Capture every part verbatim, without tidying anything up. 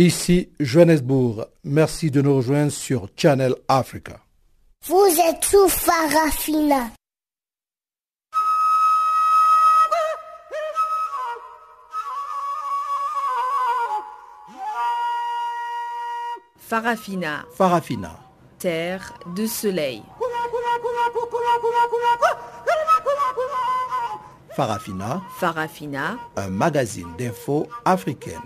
Ici Johannesbourg, merci de nous rejoindre sur Channel Africa. Vous êtes sous Farafina. Farafina. Farafina. Terre de soleil. Farafina. Farafina. Un magazine d'infos africaine.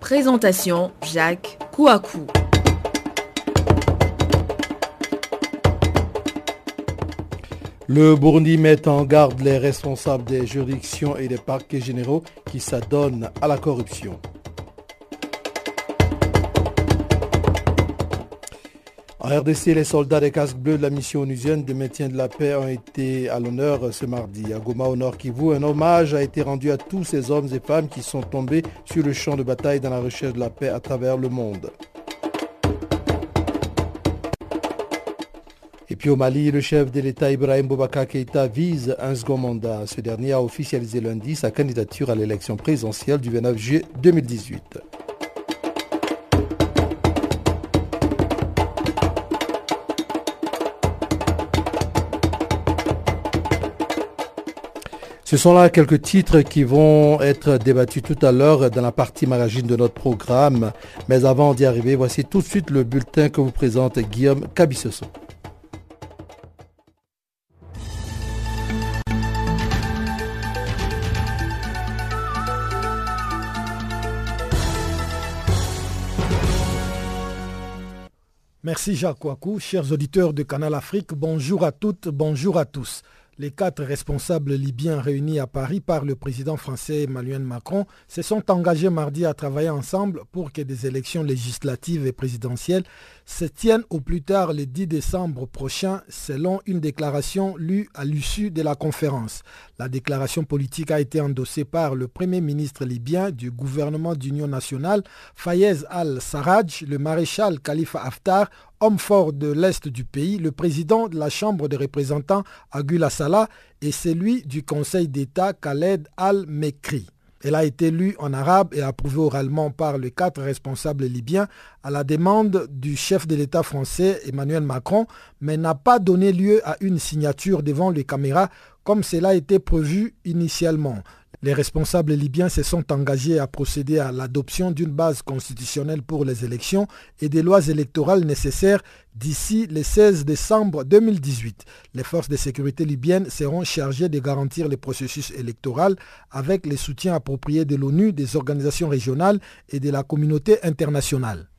Présentation Jacques Kouakou. Le Burundi met en garde les responsables des juridictions et des parquets généraux qui s'adonnent à la corruption. En R D C, les soldats des casques bleus de la mission onusienne de maintien de la paix ont été à l'honneur ce mardi. À Goma, au Nord Kivu, un hommage a été rendu à tous ces hommes et femmes qui sont tombés sur le champ de bataille dans la recherche de la paix à travers le monde. Et puis au Mali, le chef de l'État Ibrahim Boubacar Keïta vise un second mandat. Ce dernier a officialisé lundi sa candidature à l'élection présidentielle du vingt-neuf juillet deux mille dix-huit. Ce sont là quelques titres qui vont être débattus tout à l'heure dans la partie magazine de notre programme. Mais avant d'y arriver, voici tout de suite le bulletin que vous présente Guillaume Kabissoso. Merci Jacques Kouakou. Chers auditeurs de Canal Afrique, bonjour à toutes, bonjour à tous. Les quatre responsables libyens réunis à Paris par le président français Emmanuel Macron se sont engagés mardi à travailler ensemble pour que des élections législatives et présidentielles se tiennent au plus tard le dix décembre prochain, selon une déclaration lue à l'issue de la conférence. La déclaration politique a été endossée par le premier ministre libyen du gouvernement d'union nationale, Fayez al-Sarraj, le maréchal Khalifa Haftar, homme fort de l'Est du pays, le président de la Chambre des représentants Aguila Saleh et celui du Conseil d'État Khaled al-Mekri. Elle a été lue en arabe et approuvée oralement par les quatre responsables libyens à la demande du chef de l'État français Emmanuel Macron, mais n'a pas donné lieu à une signature devant les caméras comme cela était prévu initialement. Les responsables libyens se sont engagés à procéder à l'adoption d'une base constitutionnelle pour les élections et des lois électorales nécessaires d'ici le seize décembre deux mille dix-huit. Les forces de sécurité libyennes seront chargées de garantir le processus électoral avec les soutiens appropriés de l'ONU, des organisations régionales et de la communauté internationale.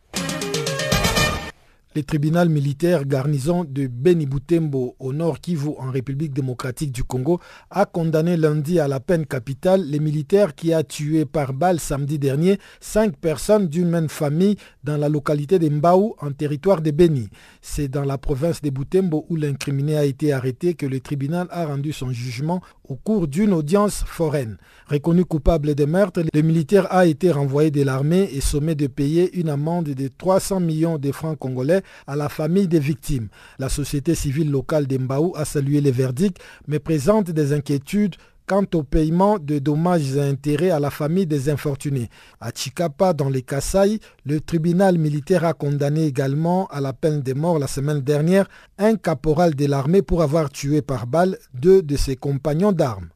Le tribunal militaire garnison de Beni Butembo au Nord Kivu en République démocratique du Congo a condamné lundi à la peine capitale les militaires qui a tué par balle samedi dernier cinq personnes d'une même famille dans la localité de Mbaou en territoire de Beni. C'est dans la province de Butembo où l'incriminé a été arrêté que le tribunal a rendu son jugement au cours d'une audience foraine. Reconnu coupable de meurtre, le militaire a été renvoyé de l'armée et sommé de payer une amende de trois cents millions de francs congolais à la famille des victimes. La société civile locale d'Embaou a salué les verdicts, mais présente des inquiétudes quant au paiement de dommages et intérêts à la famille des infortunés. À Tshikapa, dans les Kasaï, le tribunal militaire a condamné également à la peine de mort la semaine dernière un caporal de l'armée pour avoir tué par balle deux de ses compagnons d'armes.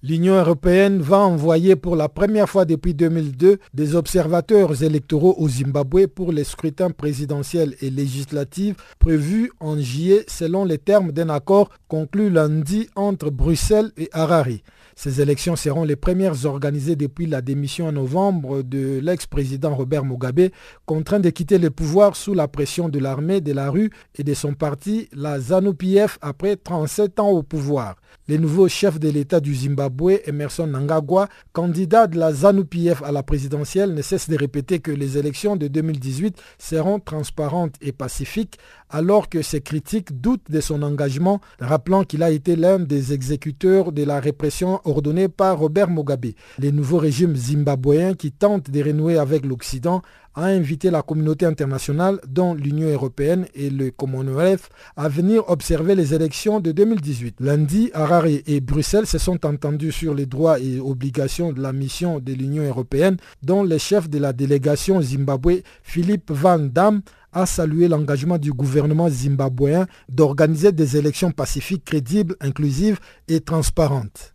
L'Union européenne va envoyer pour la première fois depuis deux mille deux des observateurs électoraux au Zimbabwe pour les scrutins présidentiels et législatifs prévus en juillet selon les termes d'un accord conclu lundi entre Bruxelles et Harare. Ces élections seront les premières organisées depuis la démission en novembre de l'ex-président Robert Mugabe, contraint de quitter le pouvoir sous la pression de l'armée, de la rue et de son parti, la ZANU-P F, après trente-sept ans au pouvoir. Le nouveau chef de l'État du Zimbabwe, Emerson Mnangagwa, candidat de la ZANU-P F à la présidentielle, ne cesse de répéter que les élections de deux mille dix-huit seront transparentes et pacifiques, alors que ses critiques doutent de son engagement, rappelant qu'il a été l'un des exécuteurs de la répression ordonnée par Robert Mugabe. Le nouveau régime zimbabwéen qui tente de renouer avec l'Occident a invité la communauté internationale, dont l'Union européenne et le Commonwealth, à venir observer les élections de deux mille dix-huit. Lundi, Harare et Bruxelles se sont entendus sur les droits et obligations de la mission de l'Union européenne, dont le chef de la délégation Zimbabwe, Philippe Van Damme, a salué l'engagement du gouvernement zimbabwéen d'organiser des élections pacifiques, crédibles, inclusives et transparentes.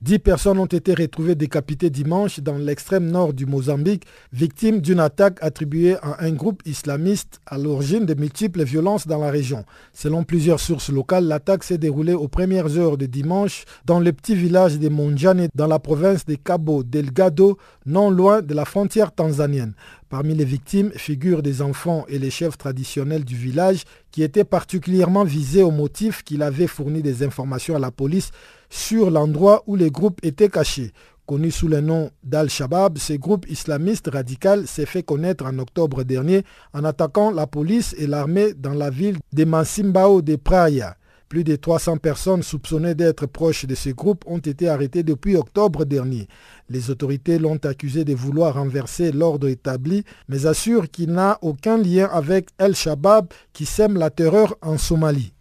Dix personnes ont été retrouvées décapitées dimanche dans l'extrême nord du Mozambique, victimes d'une attaque attribuée à un groupe islamiste à l'origine de multiples violences dans la région. Selon plusieurs sources locales, l'attaque s'est déroulée aux premières heures de dimanche dans le petit village de Monjane, dans la province de Cabo Delgado, non loin de la frontière tanzanienne. Parmi les victimes figurent des enfants et les chefs traditionnels du village qui étaient particulièrement visés au motif qu'il avait fourni des informations à la police sur l'endroit où les groupes étaient cachés. Connu sous le nom d'Al-Shabaab, ce groupe islamiste radical s'est fait connaître en octobre dernier en attaquant la police et l'armée dans la ville de Massimbao de Praia. Plus de trois cents personnes soupçonnées d'être proches de ce groupe ont été arrêtées depuis octobre dernier. Les autorités l'ont accusé de vouloir renverser l'ordre établi, mais assurent qu'il n'a aucun lien avec Al-Shabaab qui sème la terreur en Somalie.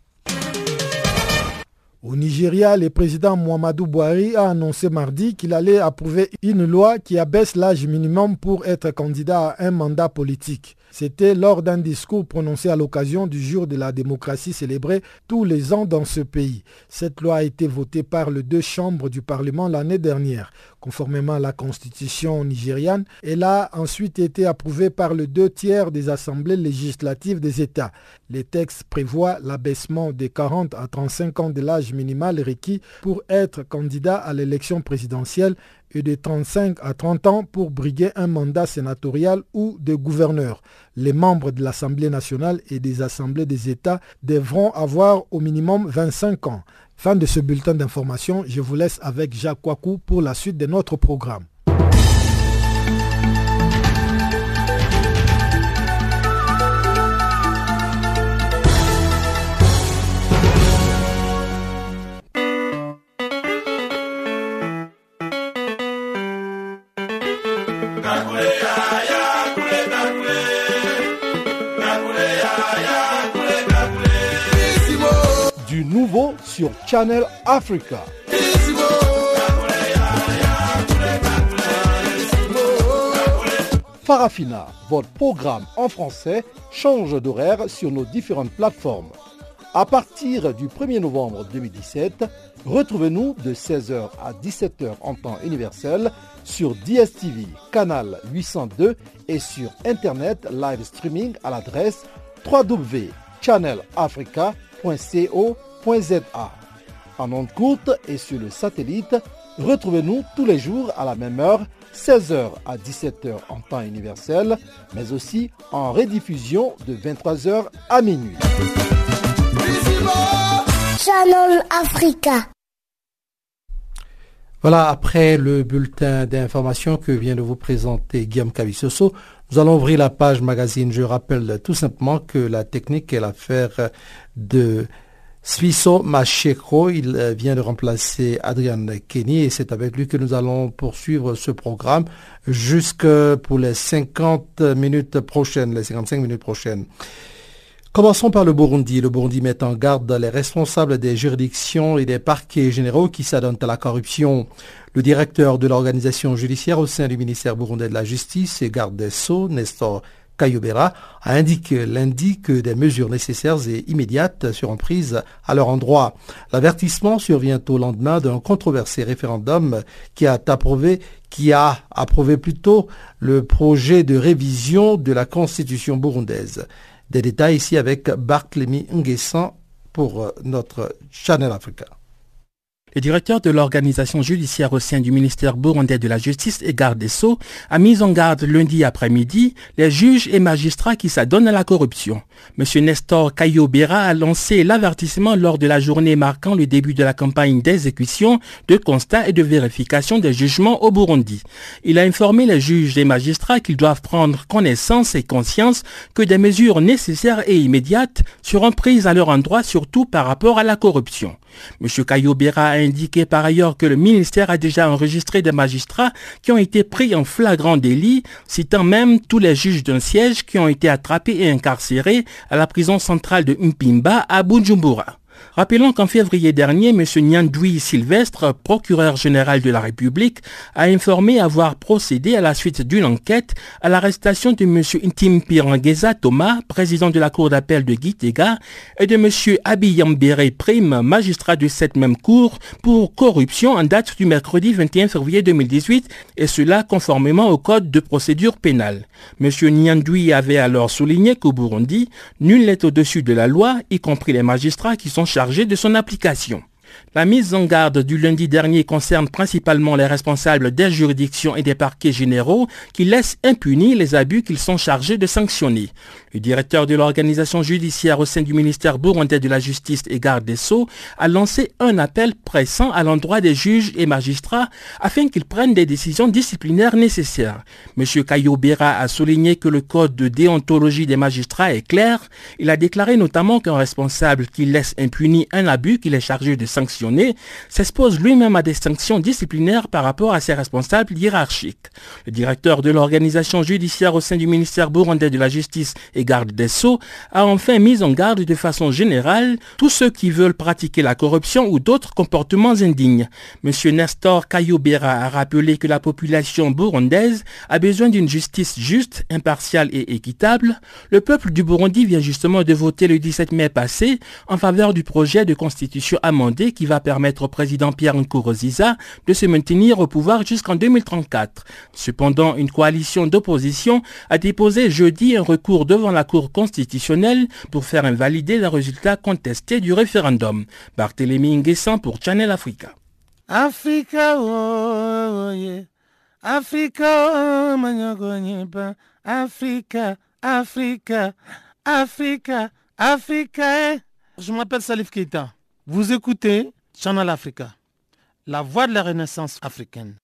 Au Nigeria, le président Muhammadu Buhari a annoncé mardi qu'il allait approuver une loi qui abaisse l'âge minimum pour être candidat à un mandat politique. C'était lors d'un discours prononcé à l'occasion du jour de la démocratie célébré tous les ans dans ce pays. Cette loi a été votée par les deux chambres du Parlement l'année dernière. Conformément à la constitution nigériane, elle a ensuite été approuvée par les deux tiers des assemblées législatives des États. Les textes prévoient l'abaissement de quarante à trente-cinq ans de l'âge minimal requis pour être candidat à l'élection présidentielle et de trente-cinq à trente ans pour briguer un mandat sénatorial ou de gouverneur. Les membres de l'Assemblée nationale et des assemblées des États devront avoir au minimum vingt-cinq ans. Fin de ce bulletin d'information, je vous laisse avec Jacques Kouakou pour la suite de notre programme. Du nouveau sur Channel Africa. Farafina, votre programme en français change d'horaire sur nos différentes plateformes. À partir du premier novembre deux mille dix-sept, retrouvez-nous de seize heures à dix-sept heures en temps universel sur D S T V, canal huit cent deux et sur Internet live streaming à l'adresse w w w point channel africa point co point z a. En ondes courtes et sur le satellite, retrouvez-nous tous les jours à la même heure, seize heures à dix-sept heures en temps universel, mais aussi en rediffusion de vingt-trois heures à minuit. Channel Africa. Voilà, après le bulletin d'information que vient de vous présenter Guillaume Kavissoso, nous allons ouvrir la page magazine. Je rappelle tout simplement que la technique est l'affaire de Swisso Macheko. Il vient de remplacer Adrian Kenny et c'est avec lui que nous allons poursuivre ce programme jusque pour les cinquante minutes prochaines, les cinquante-cinq minutes prochaines. Commençons par le Burundi. Le Burundi met en garde les responsables des juridictions et des parquets généraux qui s'adonnent à la corruption. Le directeur de l'organisation judiciaire au sein du ministère burundais de la Justice et garde des Sceaux, Nestor Kayobera, a indiqué lundi que des mesures nécessaires et immédiates seront prises à leur endroit. L'avertissement survient au lendemain d'un controversé référendum qui a approuvé qui a approuvé plutôt le projet de révision de la Constitution burundaise. Des détails ici avec Barthélemy Nguessan pour notre Channel Africa. Le directeur de l'organisation judiciaire au sein du ministère burundais de la Justice et garde des Sceaux a mis en garde lundi après-midi les juges et magistrats qui s'adonnent à la corruption. M. Nestor Kayobera a lancé l'avertissement lors de la journée marquant le début de la campagne d'exécution, de constat et de vérification des jugements au Burundi. Il a informé les juges et magistrats qu'ils doivent prendre connaissance et conscience que des mesures nécessaires et immédiates seront prises à leur endroit, surtout par rapport à la corruption. M. Kayobera a indiqué par ailleurs que le ministère a déjà enregistré des magistrats qui ont été pris en flagrant délit, citant même tous les juges d'un siège qui ont été attrapés et incarcérés à la prison centrale de Mpimba à Bujumbura. Rappelons qu'en février dernier, M. Nyandwi Sylvestre, procureur général de la République, a informé avoir procédé à la suite d'une enquête à l'arrestation de M. Ntimpirangueza Thomas, président de la Cour d'appel de Gitega, et de M. Abiyambere Prime, magistrat de cette même cour, pour corruption en date du mercredi vingt et un février deux mille dix-huit, et cela conformément au Code de procédure pénale. M. Nyandwi avait alors souligné qu'au Burundi, nul n'est au-dessus de la loi, y compris les magistrats qui sont chargé de son application. La mise en garde du lundi dernier concerne principalement les responsables des juridictions et des parquets généraux qui laissent impunis les abus qu'ils sont chargés de sanctionner. Le directeur de l'organisation judiciaire au sein du ministère burundais de la Justice et garde des Sceaux a lancé un appel pressant à l'endroit des juges et magistrats afin qu'ils prennent des décisions disciplinaires nécessaires. M. Kayobera a souligné que le code de déontologie des magistrats est clair. Il a déclaré notamment qu'un responsable qui laisse impuni un abus qu'il est chargé de sanctionner s'expose lui-même à des sanctions disciplinaires par rapport à ses responsables hiérarchiques. Le directeur de l'organisation judiciaire au sein du ministère burundais de la Justice et garde des Sceaux a enfin mis en garde de façon générale tous ceux qui veulent pratiquer la corruption ou d'autres comportements indignes. M. Nestor Kayobera a rappelé que la population burundaise a besoin d'une justice juste, impartiale et équitable. Le peuple du Burundi vient justement de voter le dix-sept mai passé en faveur du projet de constitution amendée qui va permettre au président Pierre Nkurunziza de se maintenir au pouvoir jusqu'en deux mille trente-quatre. Cependant, une coalition d'opposition a déposé jeudi un recours devant la Cour constitutionnelle pour faire invalider les résultats contestés du référendum. Barthélemy Nguessan pour Channel Africa. Africa, oh, oh, yeah. Africa, oh, maniogonyiba. Africa, Africa, Africa, Africa. Eh. Je m'appelle Salif Keïta. Vous écoutez Channel Africa, la voix de la Renaissance africaine.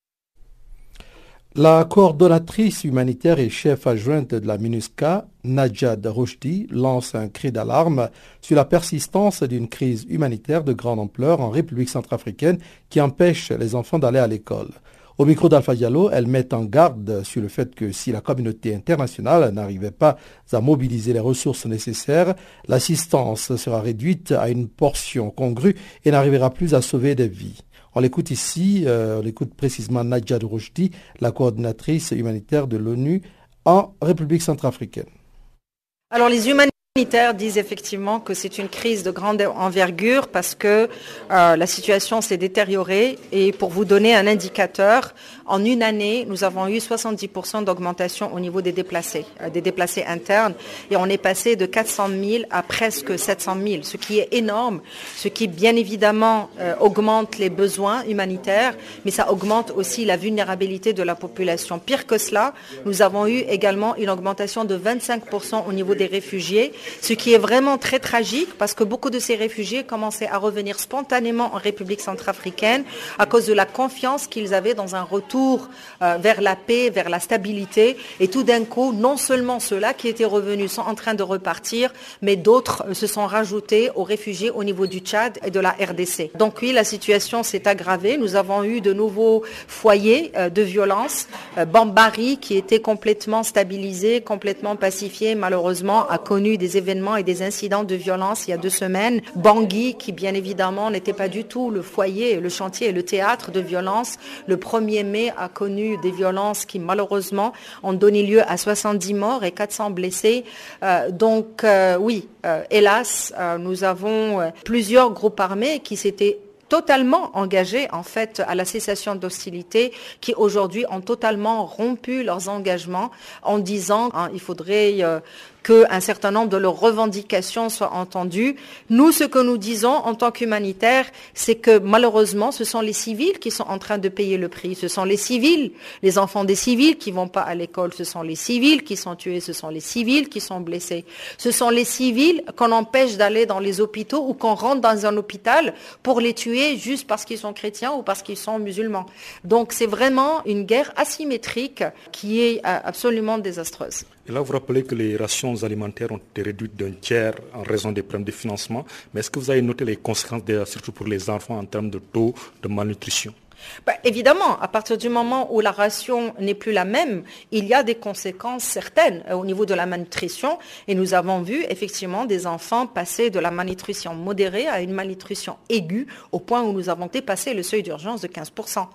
La coordonnatrice humanitaire et chef adjointe de la MINUSCA, Najat Rochdi, lance un cri d'alarme sur la persistance d'une crise humanitaire de grande ampleur en République centrafricaine qui empêche les enfants d'aller à l'école. Au micro d'Alpha Diallo, elle met en garde sur le fait que si la communauté internationale n'arrivait pas à mobiliser les ressources nécessaires, l'assistance sera réduite à une portion congrue et n'arrivera plus à sauver des vies. On l'écoute ici, euh, on l'écoute précisément Najat Rochdi, la coordinatrice humanitaire de l'ONU en République centrafricaine. Alors les humanitaires... Les humanitaires disent effectivement que c'est une crise de grande envergure parce que euh, la situation s'est détériorée. Et pour vous donner un indicateur, en une année, nous avons eu soixante-dix pour cent d'augmentation au niveau des déplacés, euh, des déplacés internes. Et on est passé de quatre cent mille à presque sept cent mille, ce qui est énorme, ce qui bien évidemment euh, augmente les besoins humanitaires, mais ça augmente aussi la vulnérabilité de la population. Pire que cela, nous avons eu également une augmentation de vingt-cinq pour cent au niveau des réfugiés. Ce qui est vraiment très tragique parce que beaucoup de ces réfugiés commençaient à revenir spontanément en République centrafricaine à cause de la confiance qu'ils avaient dans un retour euh, vers la paix, vers la stabilité. Et tout d'un coup, non seulement ceux-là qui étaient revenus sont en train de repartir, mais d'autres se sont rajoutés aux réfugiés au niveau du Tchad et de la R D C. Donc oui, la situation s'est aggravée. Nous avons eu de nouveaux foyers euh, de violence. Euh, Bambari, qui était complètement stabilisé, complètement pacifié, malheureusement, a connu des événements et des incidents de violence il y a deux semaines. Bangui, qui bien évidemment n'était pas du tout le foyer, le chantier et le théâtre de violence. Le premier mai a connu des violences qui malheureusement ont donné lieu à soixante-dix morts et quatre cents blessés. Euh, donc euh, oui, euh, hélas, euh, nous avons euh, plusieurs groupes armés qui s'étaient totalement engagés en fait à la cessation d'hostilité, qui aujourd'hui ont totalement rompu leurs engagements en disant hein, il faudrait euh, qu'un certain nombre de leurs revendications soient entendues. Nous, ce que nous disons en tant qu'humanitaires, c'est que malheureusement, ce sont les civils qui sont en train de payer le prix. Ce sont les civils, les enfants des civils qui ne vont pas à l'école. Ce sont les civils qui sont tués. Ce sont les civils qui sont blessés. Ce sont les civils qu'on empêche d'aller dans les hôpitaux ou qu'on rentre dans un hôpital pour les tuer juste parce qu'ils sont chrétiens ou parce qu'ils sont musulmans. Donc c'est vraiment une guerre asymétrique qui est absolument désastreuse. Et là, vous rappelez que les rations alimentaires ont été réduites d'un tiers en raison des problèmes de financement. Mais est-ce que vous avez noté les conséquences, de, surtout pour les enfants, en termes de taux de malnutrition ? Ben, évidemment, à partir du moment où la ration n'est plus la même, il y a des conséquences certaines euh, au niveau de la malnutrition. Et nous avons vu effectivement des enfants passer de la malnutrition modérée à une malnutrition aiguë au point où nous avons dépassé le seuil d'urgence de quinze pour cent.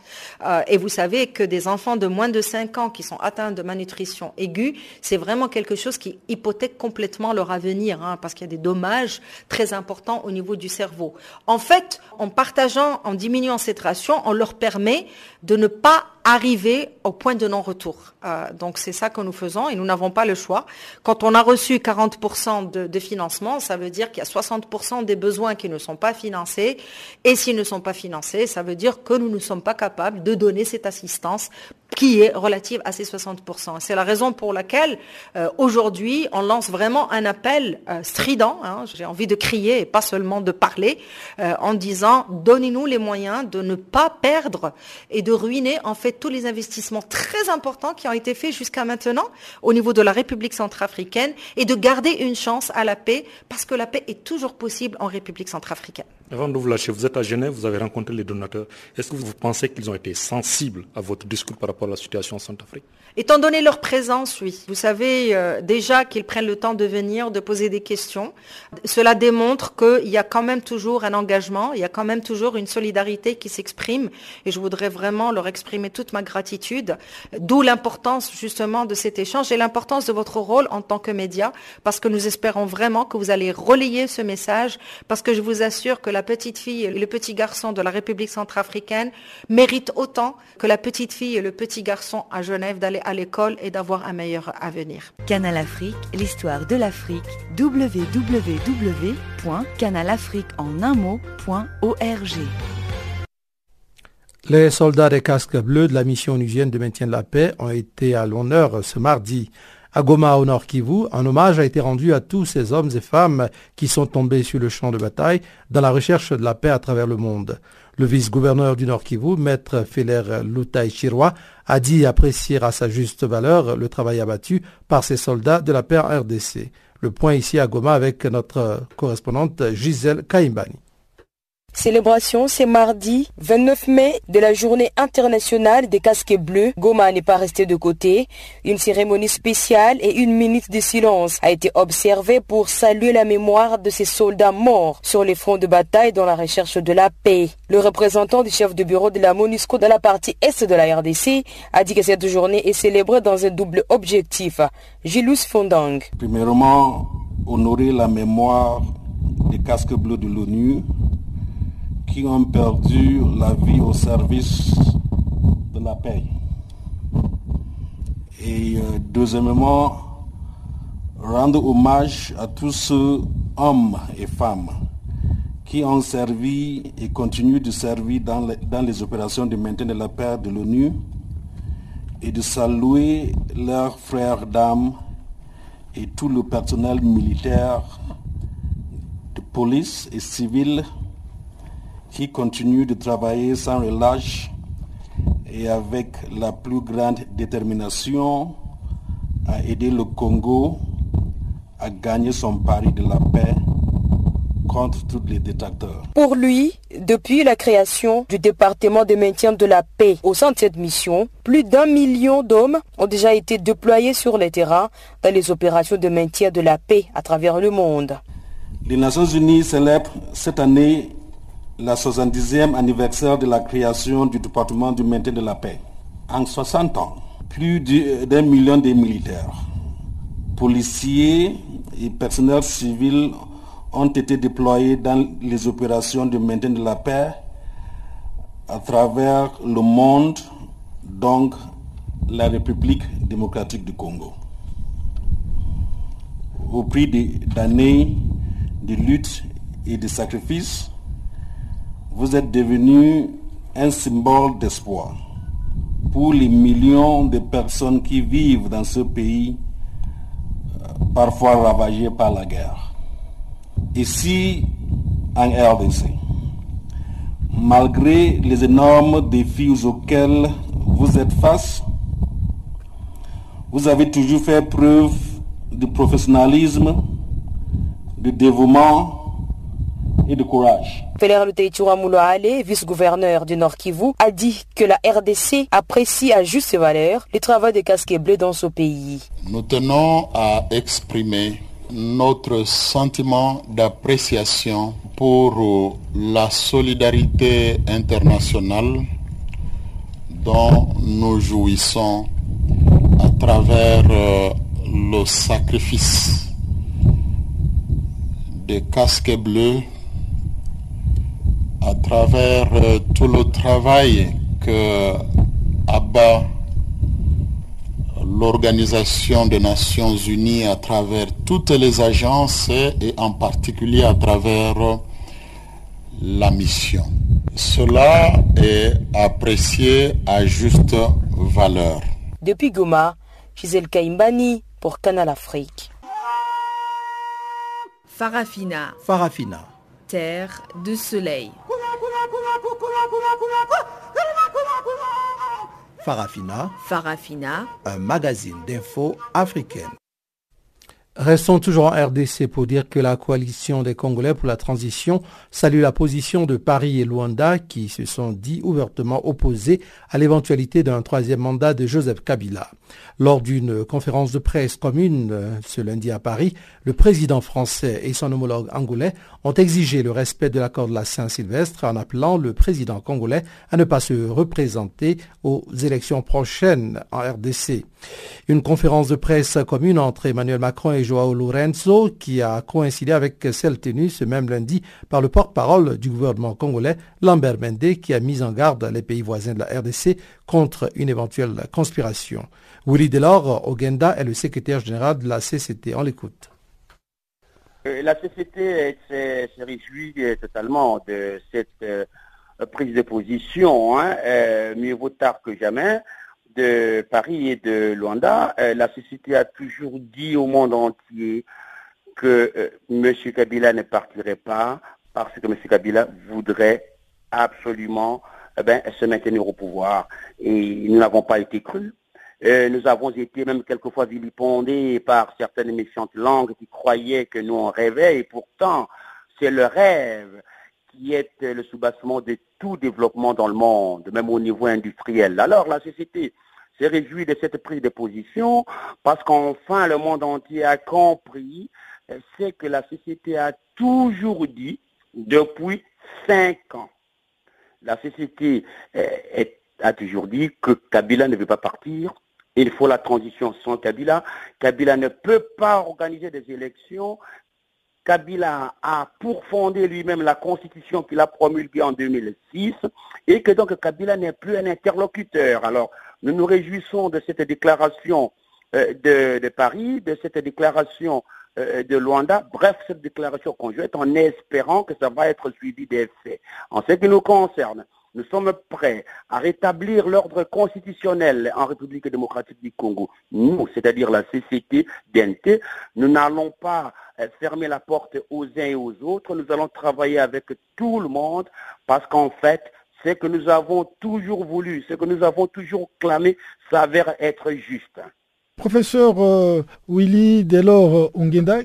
Euh, et vous savez que des enfants de moins de cinq ans qui sont atteints de malnutrition aiguë, c'est vraiment quelque chose qui hypothèque complètement leur avenir, hein, parce qu'il y a des dommages très importants au niveau du cerveau. En fait, en partageant, en diminuant cette ration, on leur permet de ne pas arriver au point de non-retour. Euh, donc c'est ça que nous faisons et nous n'avons pas le choix. Quand on a reçu quarante pour cent de, de financement, ça veut dire qu'il y a soixante pour cent des besoins qui ne sont pas financés, et s'ils ne sont pas financés, ça veut dire que nous ne sommes pas capables de donner cette assistance qui est relative à ces soixante pour cent. C'est la raison pour laquelle euh, aujourd'hui on lance vraiment un appel euh, strident, hein, j'ai envie de crier et pas seulement de parler, euh, en disant donnez-nous les moyens de ne pas perdre et de ruiner en fait tous les investissements très importants qui ont été faits jusqu'à maintenant au niveau de la République centrafricaine et de garder une chance à la paix, parce que la paix est toujours possible en République centrafricaine. Avant de vous lâcher, vous êtes à Genève, vous avez rencontré les donateurs. Est-ce que vous pensez qu'ils ont été sensibles à votre discours par rapport à la situation en Centrafrique ? Étant donné leur présence, oui. Vous savez euh, déjà qu'ils prennent le temps de venir, de poser des questions. Cela démontre qu'il y a quand même toujours un engagement, il y a quand même toujours une solidarité qui s'exprime, et je voudrais vraiment leur exprimer toute ma gratitude, d'où l'importance justement de cet échange et l'importance de votre rôle en tant que média, parce que nous espérons vraiment que vous allez relayer ce message, parce que je vous assure que la petite fille et le petit garçon de la République centrafricaine méritent autant que la petite fille et le petit garçon à Genève d'aller à l'école et d'avoir un meilleur avenir. Canal Afrique, l'histoire de l'Afrique, w w w point canal afrique en un mot point org. Les soldats des casques bleus de la mission onusienne de maintien de la paix ont été à l'honneur ce mardi. À Goma, au Nord Kivu, un hommage a été rendu à tous ces hommes et femmes qui sont tombés sur le champ de bataille dans la recherche de la paix à travers le monde. Le vice-gouverneur du Nord Kivu, maître Féler Loutaï Chirwa, a dit apprécier à sa juste valeur le travail abattu par ces soldats de la paix en R D C. Le point ici à Goma avec notre correspondante Gisèle Kaimbani. Célébration, c'est mardi vingt-neuf mai de la journée internationale des casques bleus. Goma n'est pas resté de côté. Une cérémonie spéciale et une minute de silence a été observée pour saluer la mémoire de ces soldats morts sur les fronts de bataille dans la recherche de la paix. Le représentant du chef de bureau de la MONUSCO dans la partie est de la R D C a dit que cette journée est célébrée dans un double objectif. Gilous Fondang. Premièrement, honorer la mémoire des casques bleus de l'ONU qui ont perdu la vie au service de la paix. Et euh, deuxièmement, rendre hommage à tous ceux, hommes et femmes, qui ont servi et continuent de servir dans les, dans les opérations de maintien de la paix de l'ONU, et de saluer leurs frères d'âme et tout le personnel militaire, de police et civil, qui continue de travailler sans relâche et avec la plus grande détermination à aider le Congo à gagner son pari de la paix contre tous les détracteurs. Pour lui, depuis la création du département de maintien de la paix au sein de cette mission, plus d'un million d'hommes ont déjà été déployés sur les terrains dans les opérations de maintien de la paix à travers le monde. Les Nations Unies célèbrent cette année la soixante-dixième anniversaire de la création du département du maintien de la paix. En soixante ans, plus d'un million de militaires, policiers et personnels civils ont été déployés dans les opérations de maintien de la paix à travers le monde, donc la République démocratique du Congo. au prix d'années de lutte et de sacrifices, vous êtes devenu un symbole d'espoir pour les millions de personnes qui vivent dans ce pays, parfois ravagé par la guerre. Ici, en R D C, malgré les énormes défis auxquels vous êtes face, vous avez toujours fait preuve de professionnalisme, de dévouement et de courage. Féler Loutaï Chirwa, vice-gouverneur du Nord Kivu, a dit que la R D C apprécie à juste valeur les travaux des casquets bleus dans ce pays. Nous tenons à exprimer notre sentiment d'appréciation pour la solidarité internationale dont nous jouissons à travers le sacrifice des casquets bleus, à travers euh, tout le travail que abat l'Organisation des Nations Unies à travers toutes les agences et en particulier à travers euh, la mission. Cela est apprécié à juste valeur. Depuis Goma, Gisèle Kaimbani pour Canal Afrique. Farafina. Farafina. Terre de soleil. Farafina. Farafina. Un magazine d'infos africaine. Restons toujours en R D C pour dire que la coalition des Congolais pour la transition salue la position de Paris et Luanda qui se sont dit ouvertement opposés à l'éventualité d'un troisième mandat de Joseph Kabila. Lors d'une conférence de presse commune ce lundi à Paris, le président français et son homologue angolais ont exigé le respect de l'accord de la Saint-Sylvestre en appelant le président congolais à ne pas se représenter aux élections prochaines en R D C. Une conférence de presse commune entre Emmanuel Macron et João Lourenço qui a coïncidé avec celle tenue ce même lundi par le porte-parole du gouvernement congolais, Lambert Mende, qui a mis en garde les pays voisins de la R D C contre une éventuelle conspiration. Willy Delors Ongenda est le secrétaire général de la C C T. On l'écoute. La C C T se réjouit totalement de cette prise de position, hein, euh, mieux vaut tard que jamais, de Paris et de Luanda. Euh, la C C T a toujours dit au monde entier que euh, M. Kabila ne partirait pas parce que M. Kabila voudrait absolument eh ben, se maintenir au pouvoir. Et nous n'avons pas été crus. Euh, nous avons été même quelquefois vilipendés par certaines méfiantes langues qui croyaient que nous on rêvait. Et pourtant, c'est le rêve qui est le soubassement de tout développement dans le monde, même au niveau industriel. Alors la société s'est réjouie de cette prise de position parce qu'enfin le monde entier a compris ce que la société a toujours dit depuis cinq ans. La société a toujours dit que Kabila ne veut pas partir, il faut la transition sans Kabila, Kabila ne peut pas organiser des élections, Kabila a pourfondé lui-même la constitution qu'il a promulguée en deux mille six et que donc Kabila n'est plus un interlocuteur. Alors, nous nous réjouissons de cette déclaration euh, de, de Paris, de cette déclaration euh, de Luanda, bref, cette déclaration conjointe en espérant que ça va être suivi des faits. En ce qui nous concerne, nous sommes prêts à rétablir l'ordre constitutionnel en République démocratique du Congo. Nous, c'est-à-dire la C C T D N T, nous n'allons pas fermer la porte aux uns et aux autres. Nous allons travailler avec tout le monde parce qu'en fait, ce que nous avons toujours voulu, ce que nous avons toujours clamé, s'avère être juste. Professeur euh, Willy Delors Ongenda,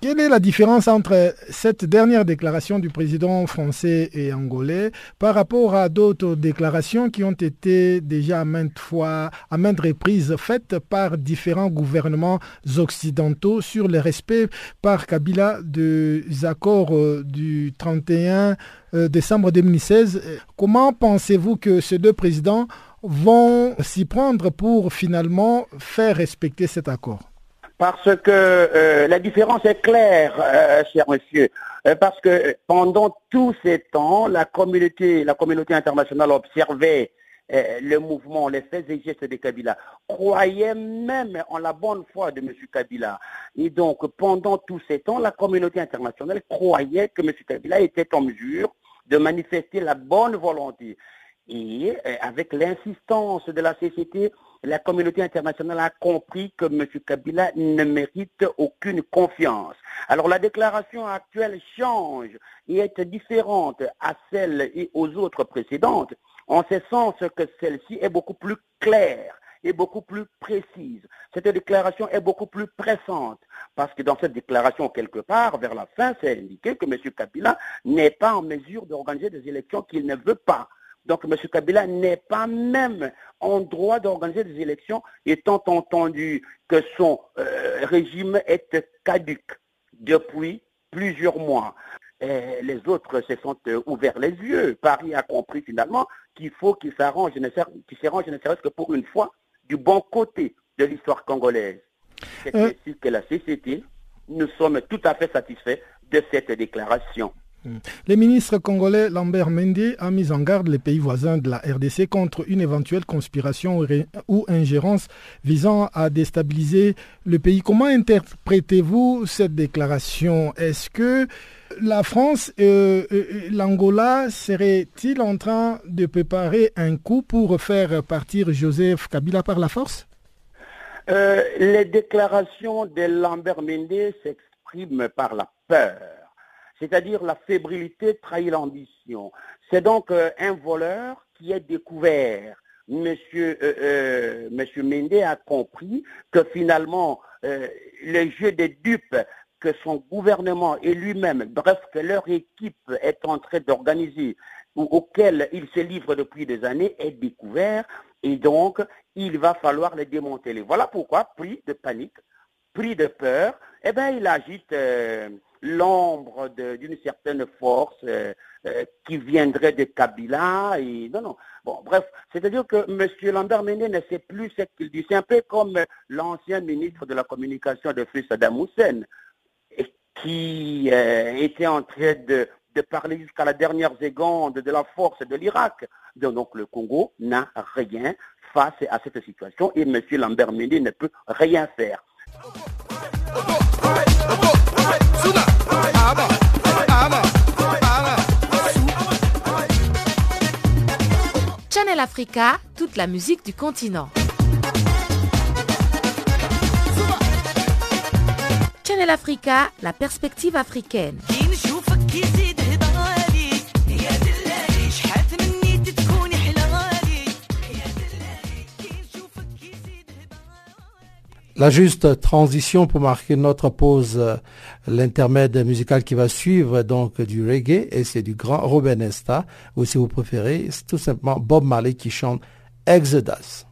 quelle est la différence entre cette dernière déclaration du président français et angolais par rapport à d'autres déclarations qui ont été déjà maintes fois, à maintes reprises faites par différents gouvernements occidentaux sur le respect par Kabila des accords du trente et un décembre deux mille seize? Comment pensez-vous que ces deux présidents vont s'y prendre pour finalement faire respecter cet accord? Parce que euh, la différence est claire, euh, cher monsieur, euh, parce que pendant tous ces temps, la communauté, la communauté internationale observait euh, le mouvement, les faits et gestes de Kabila, croyaient même en la bonne foi de M. Kabila. Et donc, pendant tous ces temps, la communauté internationale croyait que M. Kabila était en mesure de manifester la bonne volonté. Et euh, avec l'insistance de la C C T, la communauté internationale a compris que M. Kabila ne mérite aucune confiance. Alors la déclaration actuelle change et est différente à celle et aux autres précédentes, en ce sens que celle-ci est beaucoup plus claire et beaucoup plus précise. Cette déclaration est beaucoup plus pressante, parce que dans cette déclaration, quelque part, vers la fin, c'est indiqué que M. Kabila n'est pas en mesure d'organiser des élections qu'il ne veut pas. Donc, M. Kabila n'est pas même en droit d'organiser des élections, étant entendu que son euh, régime est caduque depuis plusieurs mois. Et les autres se sont euh, ouverts les yeux. Paris a compris finalement qu'il faut qu'il s'arrange, ne serait-ce que pour une fois, du bon côté de l'histoire congolaise. C'est ainsi euh... que la C C T, nous sommes tout à fait satisfaits de cette déclaration. Le ministre congolais Lambert Mende a mis en garde les pays voisins de la R D C contre une éventuelle conspiration ou ingérence visant à déstabiliser le pays. Comment interprétez-vous cette déclaration? Est-ce que la France et l'Angola seraient-ils en train de préparer un coup pour faire partir Joseph Kabila par la force? euh, Les déclarations de Lambert Mende s'expriment par la peur. C'est-à-dire la fébrilité trahit l'ambition. C'est donc euh, un voleur qui est découvert. Monsieur, euh, euh, Monsieur Mende a compris que finalement, euh, le jeu des dupes que son gouvernement et lui-même, bref, que leur équipe est en train d'organiser, ou auquel il se livre depuis des années, est découvert. Et donc, il va falloir les démanteler. Voilà pourquoi, pris de panique, pris de peur, eh bien, il agite... Euh, l'ombre d'une certaine force euh, euh, qui viendrait de Kabila. Et non, non. Bon, bref, c'est-à-dire que M. Lambert Mende ne sait plus ce qu'il dit. C'est un peu comme l'ancien ministre de la Communication de Fils Saddam Hussein, qui euh, était en train de, de parler jusqu'à la dernière seconde de la force de l'Irak. Donc le Congo n'a rien face à cette situation et M. Lambert Mende ne peut rien faire. Channel Africa, toute la musique du continent. Channel Africa, la perspective africaine. La juste transition pour marquer notre pause, l'intermède musical qui va suivre, donc du reggae, et c'est du grand Robert Nesta, ou si vous préférez, c'est tout simplement Bob Marley qui chante Exodus.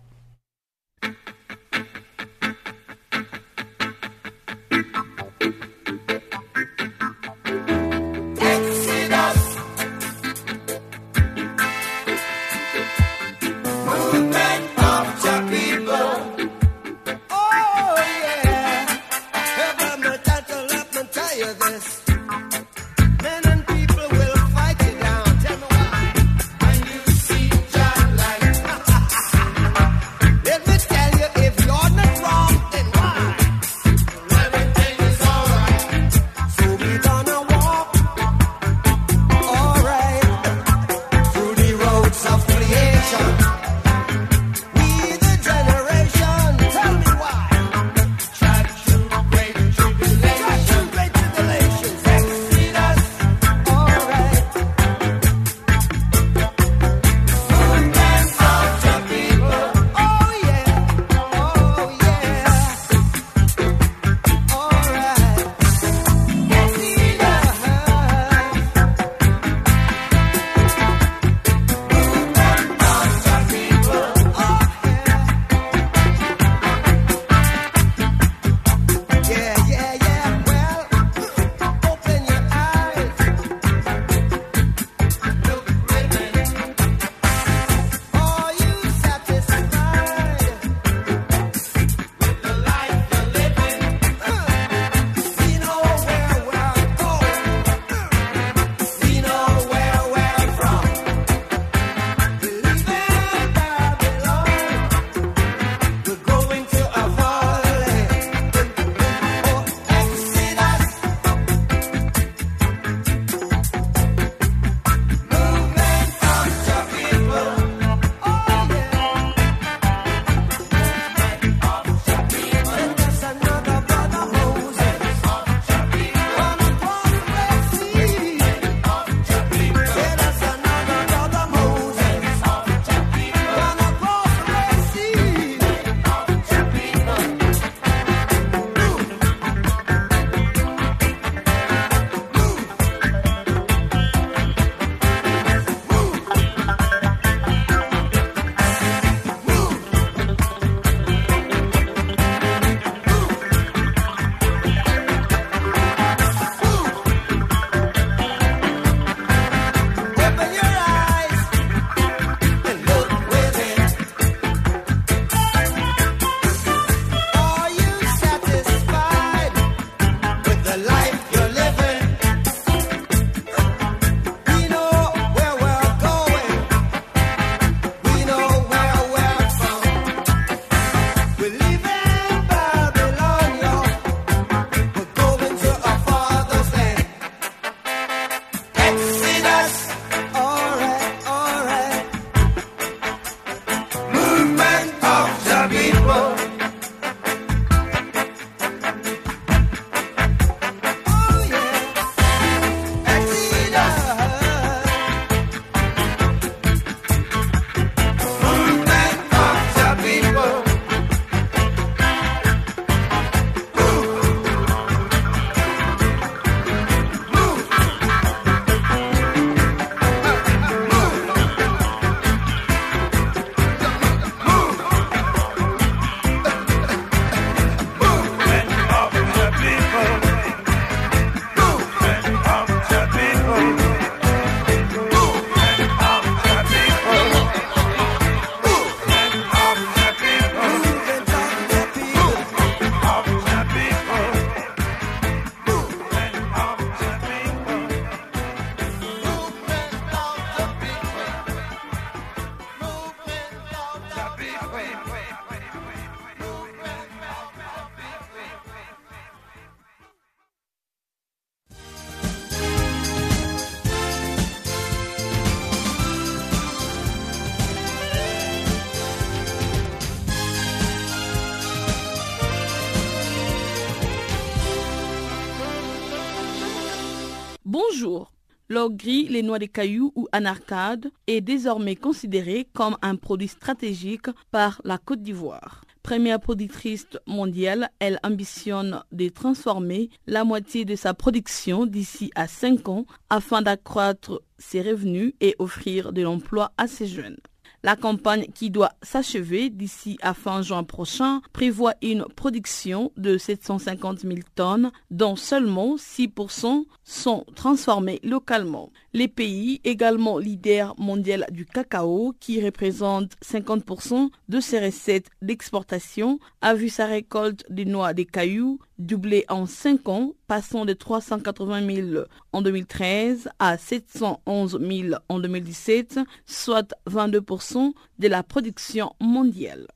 L'or gris, les noix de cailloux ou anarcade est désormais considéré comme un produit stratégique par la Côte d'Ivoire. Première productrice mondiale, elle ambitionne de transformer la moitié de sa production d'ici à cinq ans afin d'accroître ses revenus et offrir de l'emploi à ses jeunes. La campagne qui doit s'achever d'ici à fin juin prochain prévoit une production de sept cent cinquante mille tonnes dont seulement six pour cent sont transformées localement. Les pays, également leaders mondiaux du cacao, qui représente cinquante pour cent de ses recettes d'exportation, a vu sa récolte des noix de cailloux doublée en cinq ans, passant de trois cent quatre-vingt mille en deux mille treize à sept cent onze mille en deux mille dix-sept, soit vingt-deux pour cent de la production mondiale.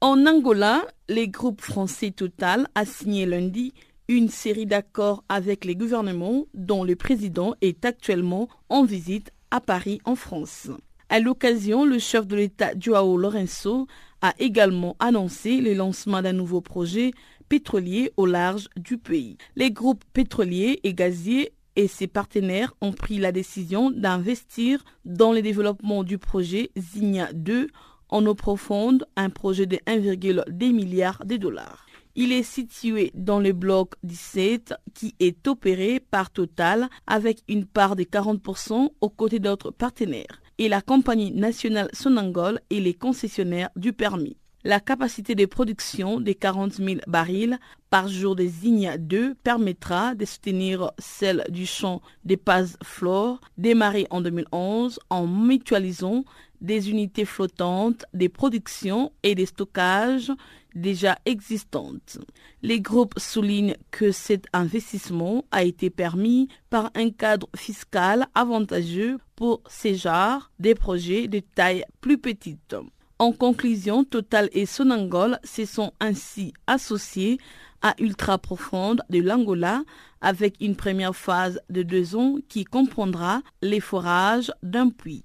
En Angola, le groupe français Total a signé lundi une série d'accords avec les gouvernements dont le président est actuellement en visite à Paris en France. À l'occasion, le chef de l'État João Lourenço a également annoncé le lancement d'un nouveau projet pétrolier au large du pays. Les groupes pétroliers et gaziers et ses partenaires ont pris la décision d'investir dans le développement du projet Zigna deux en eau profonde, un projet de un virgule deux milliard de dollars. Il est situé dans le bloc dix-sept qui est opéré par Total avec une part de quarante pour cent aux côtés d'autres partenaires et la compagnie nationale Sonangol et les concessionnaires du permis. La capacité de production de quarante mille barils par jour des Zigna deux permettra de soutenir celle du champ des Paz-Flore démarré en deux mille onze en mutualisant des unités flottantes, des productions et des stockages déjà existantes. Les groupes soulignent que cet investissement a été permis par un cadre fiscal avantageux pour ces genres des projets de taille plus petite. En conclusion, Total et Sonangol se sont ainsi associés à Ultra Profonde de l'Angola avec une première phase de deux ans qui comprendra les forages d'un puits.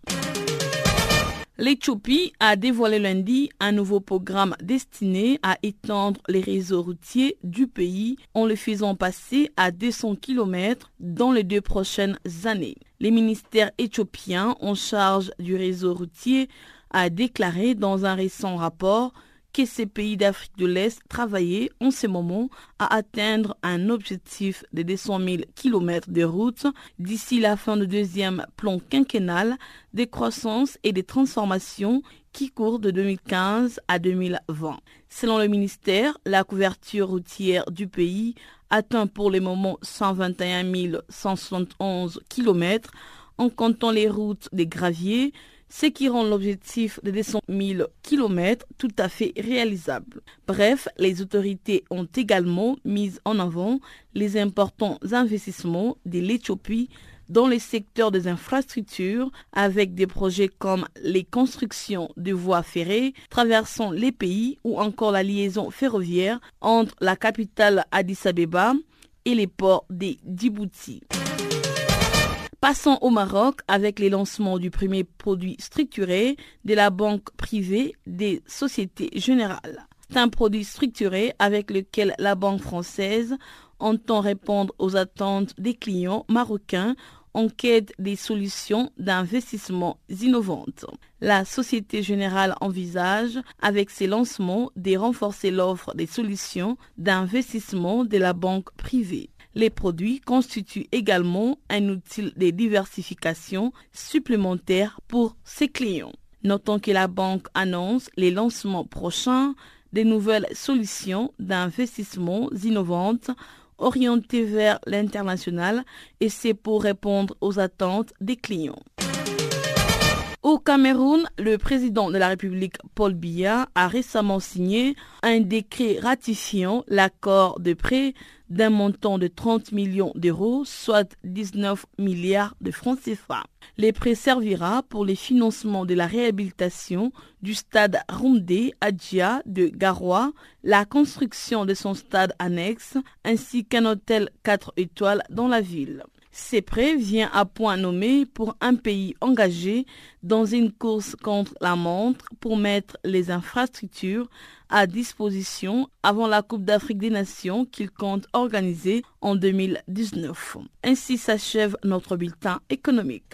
L'Éthiopie a dévoilé lundi un nouveau programme destiné à étendre les réseaux routiers du pays en le faisant passer à deux cents kilomètres dans les deux prochaines années. Les ministères éthiopiens en charge du réseau routier a déclaré dans un récent rapport que ces pays d'Afrique de l'Est travaillaient en ce moment à atteindre un objectif de deux cent mille kilomètres de route d'ici la fin du deuxième plan quinquennal des croissances et des transformations qui court de deux mille quinze à deux mille vingt. Selon le ministère, la couverture routière du pays atteint pour le moment cent vingt et un mille cent soixante et onze kilomètres en comptant les routes des graviers, ce qui rend l'objectif de deux cents mille kilomètres tout à fait réalisable. Bref, les autorités ont également mis en avant les importants investissements de l'Éthiopie dans les secteurs des infrastructures avec des projets comme les constructions de voies ferrées traversant les pays ou encore la liaison ferroviaire entre la capitale Addis Abeba et les ports de Djibouti. Passons au Maroc avec les lancements du premier produit structuré de la banque privée des Sociétés Générales. C'est un produit structuré avec lequel la banque française entend répondre aux attentes des clients marocains en quête des solutions d'investissement innovantes. La Société Générale envisage, avec ses lancements, de renforcer l'offre des solutions d'investissement de la banque privée. Les produits constituent également un outil de diversification supplémentaire pour ses clients. Notons que la banque annonce les lancements prochains des nouvelles solutions d'investissement innovantes orientées vers l'international et c'est pour répondre aux attentes des clients. Au Cameroun, le président de la République, Paul Biya, a récemment signé un décret ratifiant l'accord de prêt d'un montant de trente millions d'euros, soit dix-neuf milliards de francs C F A. Les prêts servira pour les financements de la réhabilitation du stade Rondé Adjia de Garoua, la construction de son stade annexe ainsi qu'un hôtel quatre étoiles dans la ville. Ce prêt vient à point nommé pour un pays engagé dans une course contre la montre pour mettre les infrastructures à disposition avant la Coupe d'Afrique des Nations qu'il compte organiser en deux mille dix-neuf. Ainsi s'achève notre bulletin économique.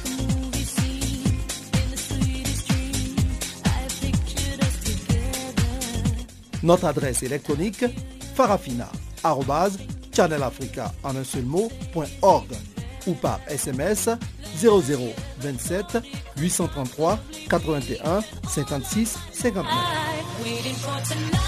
Notre adresse électronique farafina arobase channel africa en un seul mot, point org, ou par S M S zéro zéro vingt-sept huit cent trente-trois quatre-vingt-un cinquante-six cinquante-neuf.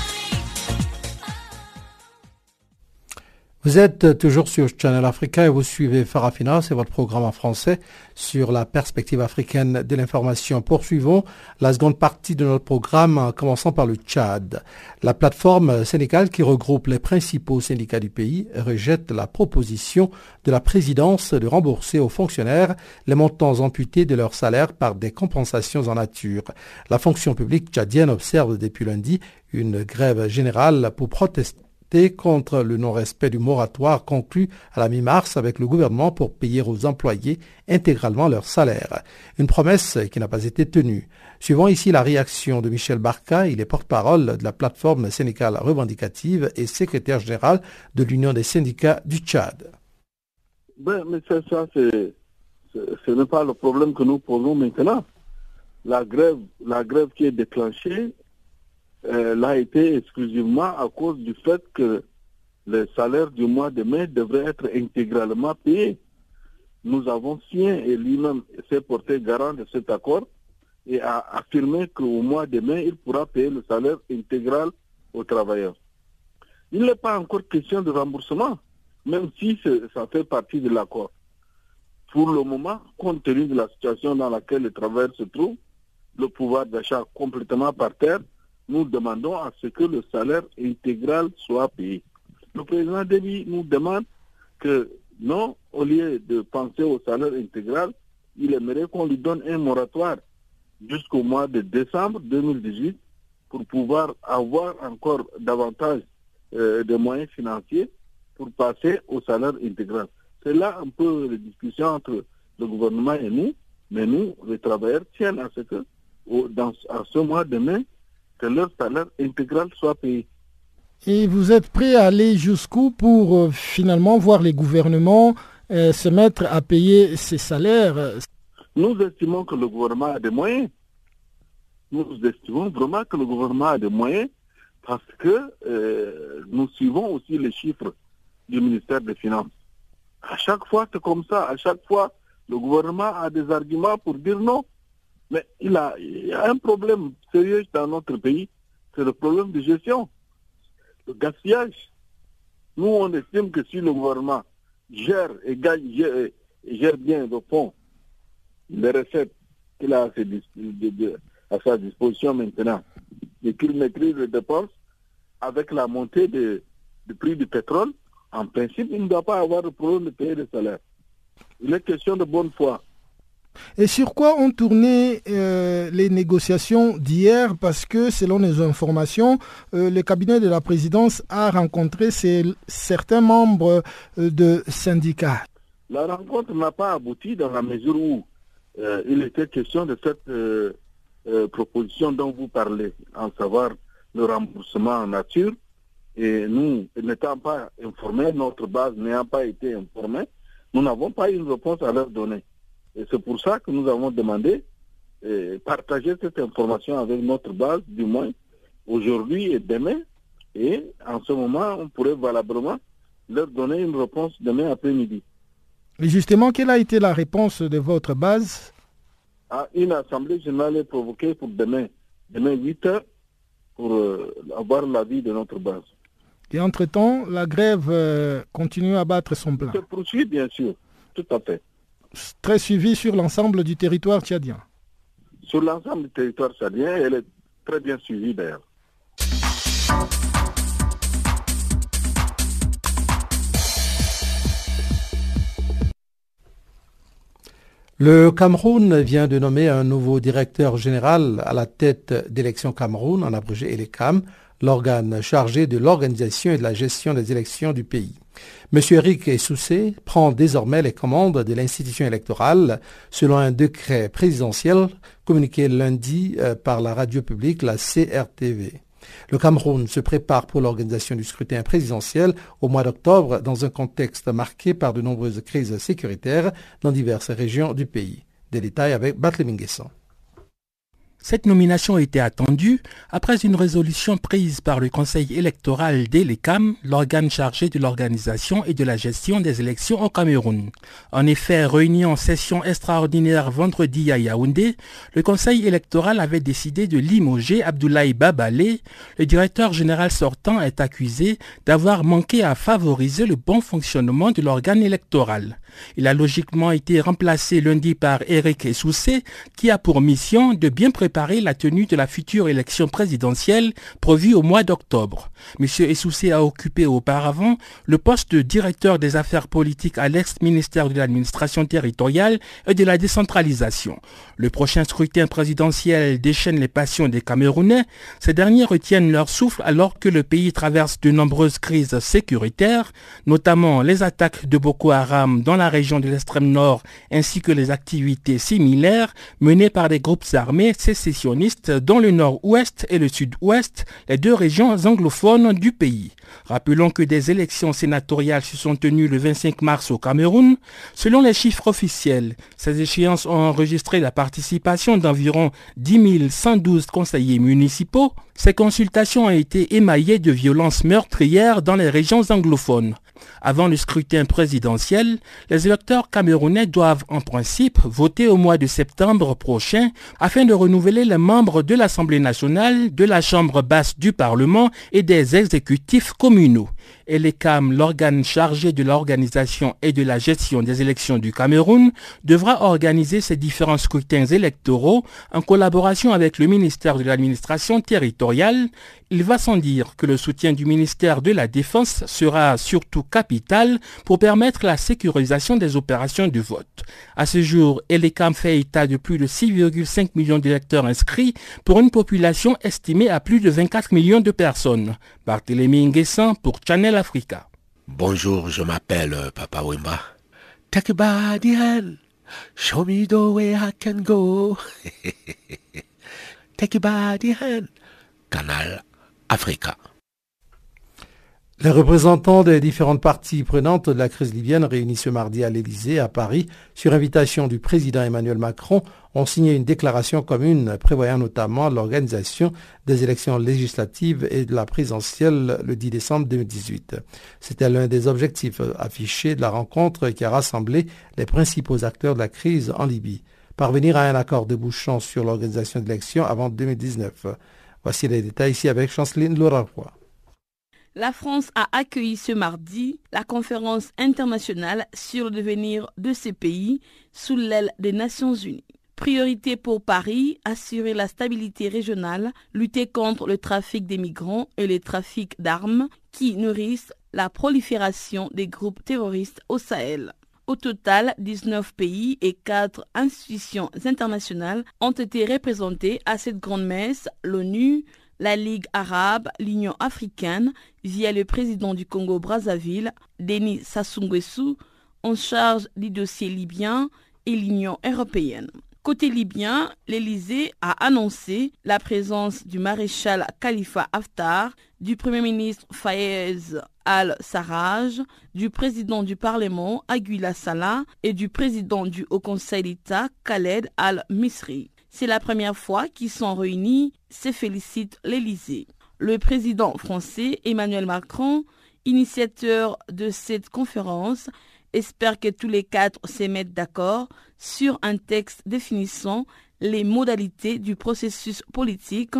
Vous êtes toujours sur Channel Africa et vous suivez Farafina, c'est votre programme en français sur la perspective africaine de l'information. Poursuivons la seconde partie de notre programme en commençant par le Tchad. La plateforme syndicale qui regroupe les principaux syndicats du pays rejette la proposition de la présidence de rembourser aux fonctionnaires les montants amputés de leur salaire par des compensations en nature. La fonction publique tchadienne observe depuis lundi une grève générale pour protester contre le non-respect du moratoire conclu à la mi-mars avec le gouvernement pour payer aux employés intégralement leur salaire. Une promesse qui n'a pas été tenue. Suivons ici la réaction de Michel Barca, il est porte-parole de la plateforme syndicale revendicative et secrétaire général de l'Union des syndicats du Tchad. Ben, mais ça, ça c'est, c'est, ce n'est pas le problème que nous posons maintenant. La grève, la grève qui est déclenchée, Euh, l'a été exclusivement à cause du fait que le salaire du mois de mai devrait être intégralement payé. Nous avons signé et lui-même s'est porté garant de cet accord et a affirmé qu'au mois de mai, il pourra payer le salaire intégral aux travailleurs. Il n'est pas encore question de remboursement, même si ça fait partie de l'accord. Pour le moment, compte tenu de la situation dans laquelle les travailleurs se trouvent, le pouvoir d'achat complètement par terre, nous demandons à ce que le salaire intégral soit payé. Le président Déby nous demande que non, au lieu de penser au salaire intégral, il aimerait qu'on lui donne un moratoire jusqu'au mois de décembre deux mille dix-huit pour pouvoir avoir encore davantage euh, de moyens financiers pour passer au salaire intégral. C'est là un peu la discussion entre le gouvernement et nous, mais nous, les travailleurs, tiennent à ce que, au, dans, à ce mois de mai, que leur salaire intégral soit payé. Et vous êtes prêt à aller jusqu'où pour euh, finalement voir les gouvernements euh, se mettre à payer ces salaires? Nous estimons que le gouvernement a des moyens. Nous estimons vraiment que le gouvernement a des moyens parce que euh, nous suivons aussi les chiffres du ministère des Finances. À chaque fois, c'est comme ça. À chaque fois, le gouvernement a des arguments pour dire non. Mais il a, il y a un problème sérieux dans notre pays, c'est le problème de gestion, le gaspillage. Nous, on estime que si le gouvernement gère et gagne, gère, gère bien le fonds, les recettes qu'il a à, ses, de, de, à sa disposition maintenant, et qu'il maîtrise les dépenses, avec la montée du prix du pétrole, en principe, il ne doit pas avoir le problème de payer les salaires. Il est question de bonne foi. Et sur quoi ont tourné euh, les négociations d'hier? Parce que, selon nos informations, euh, le cabinet de la présidence a rencontré ses, certains membres euh, de syndicats. La rencontre n'a pas abouti dans la mesure où euh, il était question de cette euh, euh, proposition dont vous parlez, à savoir le remboursement en nature. Et nous, n'étant pas informés, notre base n'ayant pas été informée, nous n'avons pas eu une réponse à leur donner. Et c'est pour ça que nous avons demandé de eh, partager cette information avec notre base, du moins, aujourd'hui et demain, et en ce moment, on pourrait valablement leur donner une réponse demain après-midi. Et justement, quelle a été la réponse de votre base? À une assemblée générale est provoquée pour demain, demain huit heures, pour euh, avoir l'avis de notre base. Et entre-temps, la grève euh, continue à battre son plein. Se poursuit, bien sûr, tout à fait. Très suivie sur l'ensemble du territoire tchadien. Sur l'ensemble du territoire tchadien, elle est très bien suivie d'ailleurs. Le Cameroun vient de nommer un nouveau directeur général à la tête d'Élections Cameroun, en abrégé ELECAM, l'organe chargé de l'organisation et de la gestion des élections du pays. M. Éric Essoussé prend désormais les commandes de l'institution électorale selon un décret présidentiel communiqué lundi par la radio publique, la C R T V. Le Cameroun se prépare pour l'organisation du scrutin présidentiel au mois d'octobre dans un contexte marqué par de nombreuses crises sécuritaires dans diverses régions du pays. Des détails avec Barthélemy Nguessan. Cette nomination était attendue après une résolution prise par le Conseil électoral d'ELECAM, l'organe chargé de l'organisation et de la gestion des élections au Cameroun. En effet, réunion session extraordinaire vendredi à Yaoundé, le Conseil électoral avait décidé de limoger Abdoulaye Babalé. Le directeur général sortant est accusé d'avoir manqué à favoriser le bon fonctionnement de l'organe électoral. Il a logiquement été remplacé lundi par Éric Essoussé, qui a pour mission de bien préparer la tenue de la future élection présidentielle prévue au mois d'octobre. M. Essoussé a occupé auparavant le poste de directeur des affaires politiques à l'ex-ministère de l'administration territoriale et de la décentralisation. Le prochain scrutin présidentiel déchaîne les passions des Camerounais. Ces derniers retiennent leur souffle alors que le pays traverse de nombreuses crises sécuritaires, notamment les attaques de Boko Haram dans la la région de l'extrême nord ainsi que les activités similaires menées par des groupes armés sécessionnistes dans le nord-ouest et le sud-ouest, les deux régions anglophones du pays. Rappelons que des élections sénatoriales se sont tenues le vingt-cinq mars au Cameroun. Selon les chiffres officiels, ces échéances ont enregistré la participation d'environ dix mille cent douze conseillers municipaux. Ces consultations ont été émaillées de violences meurtrières dans les régions anglophones. Avant le scrutin présidentiel, les électeurs camerounais doivent en principe voter au mois de septembre prochain afin de renouveler les membres de l'Assemblée nationale, de la Chambre basse du Parlement et des exécutifs communaux. ELECAM, l'organe chargé de l'organisation et de la gestion des élections du Cameroun, devra organiser ces différents scrutins électoraux en collaboration avec le ministère de l'administration territoriale. Il va sans dire que le soutien du ministère de la Défense sera surtout capital pour permettre la sécurisation des opérations de vote. À ce jour, ELECAM fait état de plus de six virgule cinq millions d'électeurs inscrits pour une population estimée à plus de vingt-quatre millions de personnes. Barthélemy Nguessan pour Channel Africa. Bonjour, je m'appelle Papa Wemba. Take a body hand, show me the way I can go. Take a body hand. Canal Africa. Les représentants des différentes parties prenantes de la crise libyenne réunis ce mardi à l'Élysée à Paris sur invitation du président Emmanuel Macron ont signé une déclaration commune prévoyant notamment l'organisation des élections législatives et de la présidentielle le dix décembre deux mille dix-huit. C'était l'un des objectifs affichés de la rencontre qui a rassemblé les principaux acteurs de la crise en Libye. Parvenir à un accord débouchant sur l'organisation d'élections avant deux mille dix-neuf. Voici les détails ici avec Chanceline Loura. La France a accueilli ce mardi la conférence internationale sur le devenir de ces pays sous l'aile des Nations Unies. Priorité pour Paris, assurer la stabilité régionale, lutter contre le trafic des migrants et les trafics d'armes qui nourrissent la prolifération des groupes terroristes au Sahel. Au total, dix-neuf pays et quatre institutions internationales ont été représentés à cette grande messe, l'ONU, la Ligue arabe, l'Union africaine, via le président du Congo-Brazzaville, Denis Sassou Nguesso, en charge des dossiers libyens et l'Union européenne. Côté libyen, l'Élysée a annoncé la présence du maréchal Khalifa Haftar, du Premier ministre Fayez al-Sarraj, du président du Parlement Aguila Saleh et du président du Haut Conseil d'État Khaled al-Mekri. C'est la première fois qu'ils sont réunis, se félicite l'Élysée. Le président français Emmanuel Macron, initiateur de cette conférence, espère que tous les cadres se mettent d'accord sur un texte définissant les modalités du processus politique,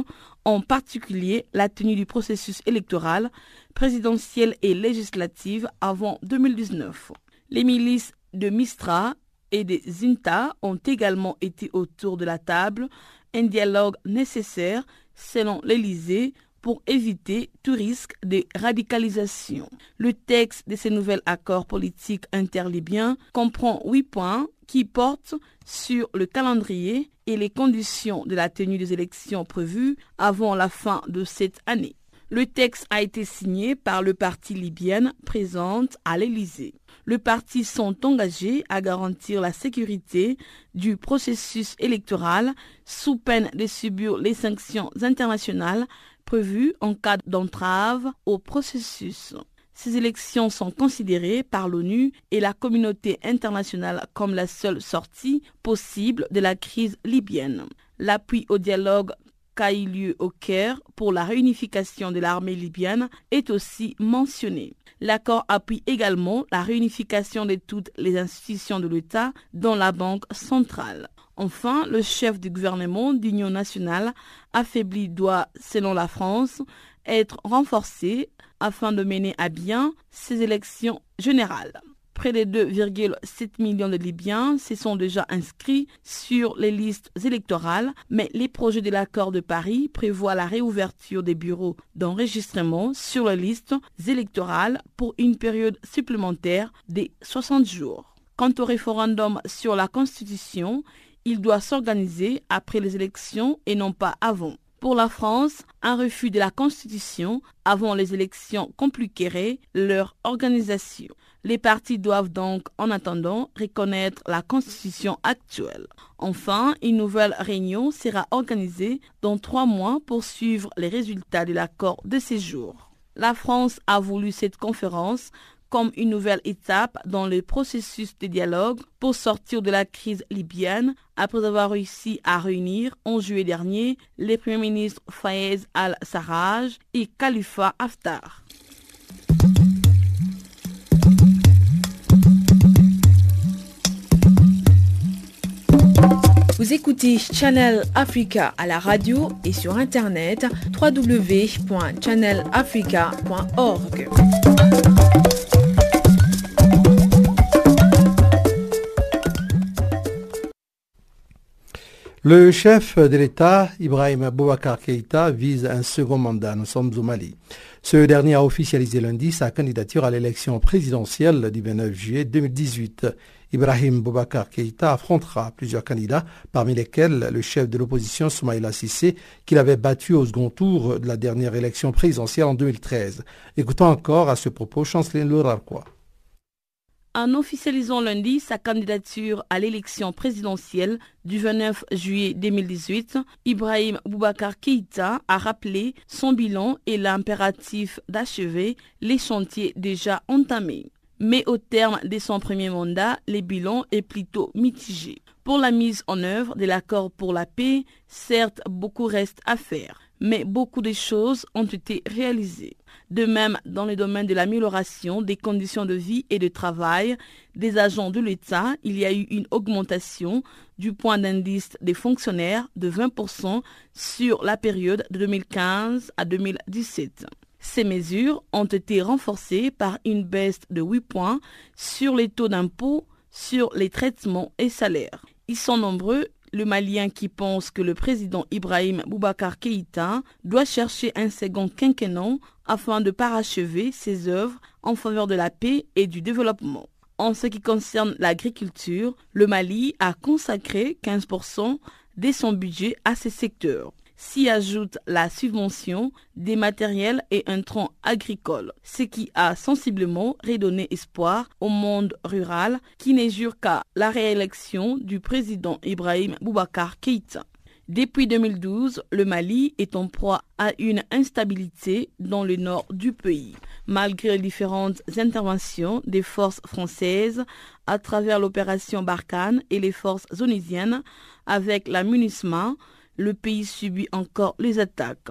en particulier la tenue du processus électoral, présidentiel et législatif avant deux mille dix-neuf. Les milices de Mistra et des Zinta ont également été autour de la table, un dialogue nécessaire selon l'Élysée pour éviter tout risque de radicalisation. Le texte de ce nouvel accord politique interlibyen comprend huit points qui portent sur le calendrier et les conditions de la tenue des élections prévues avant la fin de cette année. Le texte a été signé par le parti libyen présent à l'Élysée. Les partis sont engagés à garantir la sécurité du processus électoral sous peine de subir les sanctions internationales prévues en cas d'entrave au processus. Ces élections sont considérées par l'ONU et la communauté internationale comme la seule sortie possible de la crise libyenne. L'appui au dialogue qu'a eu lieu au Caire pour la réunification de l'armée libyenne est aussi mentionné. L'accord appuie également la réunification de toutes les institutions de l'État, dont la Banque centrale. Enfin, le chef du gouvernement d'Union nationale affaibli doit, selon la France, être renforcé afin de mener à bien ces élections générales. Près de deux virgule sept millions de Libyens se sont déjà inscrits sur les listes électorales, mais les projets de l'accord de Paris prévoient la réouverture des bureaux d'enregistrement sur les listes électorales pour une période supplémentaire de soixante jours. Quant au référendum sur la Constitution, il doit s'organiser après les élections et non pas avant. Pour la France, un refus de la Constitution avant les élections compliquerait leur organisation. Les partis doivent donc, en attendant, reconnaître la Constitution actuelle. Enfin, une nouvelle réunion sera organisée dans trois mois pour suivre les résultats de l'accord de séjour. La France a voulu cette conférence comme une nouvelle étape dans le processus de dialogue pour sortir de la crise libyenne après avoir réussi à réunir en juillet dernier les premiers ministres Fayez al-Sarraj et Khalifa Haftar. Vous écoutez Channel Africa à la radio et sur internet w w w point channel africa point org. Le chef de l'État, Ibrahim Boubacar Keïta, vise un second mandat. Nous sommes au Mali. Ce dernier a officialisé lundi sa candidature à l'élection présidentielle du vingt-neuf juillet deux mille dix-huit. Ibrahim Boubacar Keïta affrontera plusieurs candidats, parmi lesquels le chef de l'opposition Soumaïla Cissé, qu'il avait battu au second tour de la dernière élection présidentielle en deux mille treize. Écoutons encore à ce propos Chanceline Loura. En officialisant lundi sa candidature à l'élection présidentielle du vingt-neuf juillet deux mille dix-huit, Ibrahim Boubacar Keïta a rappelé son bilan et l'impératif d'achever les chantiers déjà entamés. Mais au terme de son premier mandat, le bilan est plutôt mitigé. Pour la mise en œuvre de l'accord pour la paix, certes, beaucoup reste à faire, mais beaucoup de choses ont été réalisées. De même, dans le domaine de l'amélioration des conditions de vie et de travail des agents de l'État, il y a eu une augmentation du point d'indice des fonctionnaires de vingt pour cent sur la période de deux mille quinze à deux mille dix-sept. Ces mesures ont été renforcées par une baisse de huit points sur les taux d'impôt, sur les traitements et salaires. Ils sont nombreux. Le Malien qui pense que le président Ibrahim Boubacar Keïta doit chercher un second quinquennat afin de parachever ses œuvres en faveur de la paix et du développement. En ce qui concerne l'agriculture, le Mali a consacré quinze pour cent de son budget à ces secteurs. S'y ajoute la subvention des matériels et intrants agricoles, ce qui a sensiblement redonné espoir au monde rural qui ne jure qu'à la réélection du président Ibrahim Boubacar Keïta. Depuis deux mille douze, le Mali est en proie à une instabilité dans le nord du pays. Malgré différentes interventions des forces françaises à travers l'opération Barkhane et les forces onusiennes avec la MINUSMA, le pays subit encore les attaques.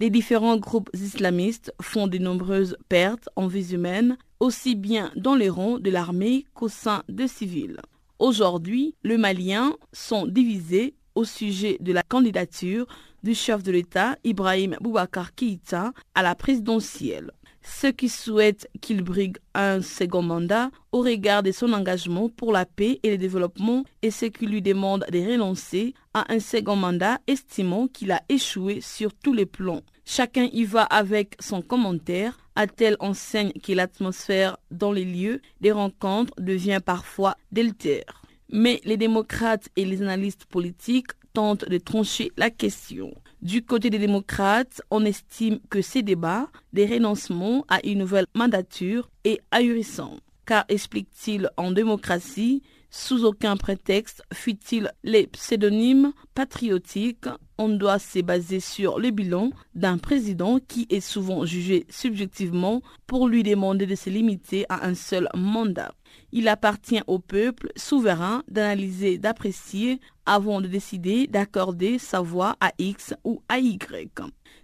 Les différents groupes islamistes font de nombreuses pertes en vies humaines, aussi bien dans les rangs de l'armée qu'au sein des civils. Aujourd'hui, les Maliens sont divisés au sujet de la candidature du chef de l'État Ibrahim Boubacar Keïta à la présidentielle. Ceux qui souhaitent qu'il brigue un second mandat au regard de son engagement pour la paix et le développement et ceux qui lui demandent de renoncer à un second mandat estimant qu'il a échoué sur tous les plans. Chacun y va avec son commentaire, à telle enseigne que l'atmosphère dans les lieux des rencontres devient parfois délétère. Mais les démocrates et les analystes politiques tentent de trancher la question. Du côté des démocrates, on estime que ces débats, des renoncements à une nouvelle mandature, est ahurissant. Car, explique-t-il, en démocratie, sous aucun prétexte, fut-il les pseudonymes patriotiques, on doit se baser sur le bilan d'un président qui est souvent jugé subjectivement pour lui demander de se limiter à un seul mandat. Il appartient au peuple souverain d'analyser, d'apprécier avant de décider d'accorder sa voix à X ou à Y.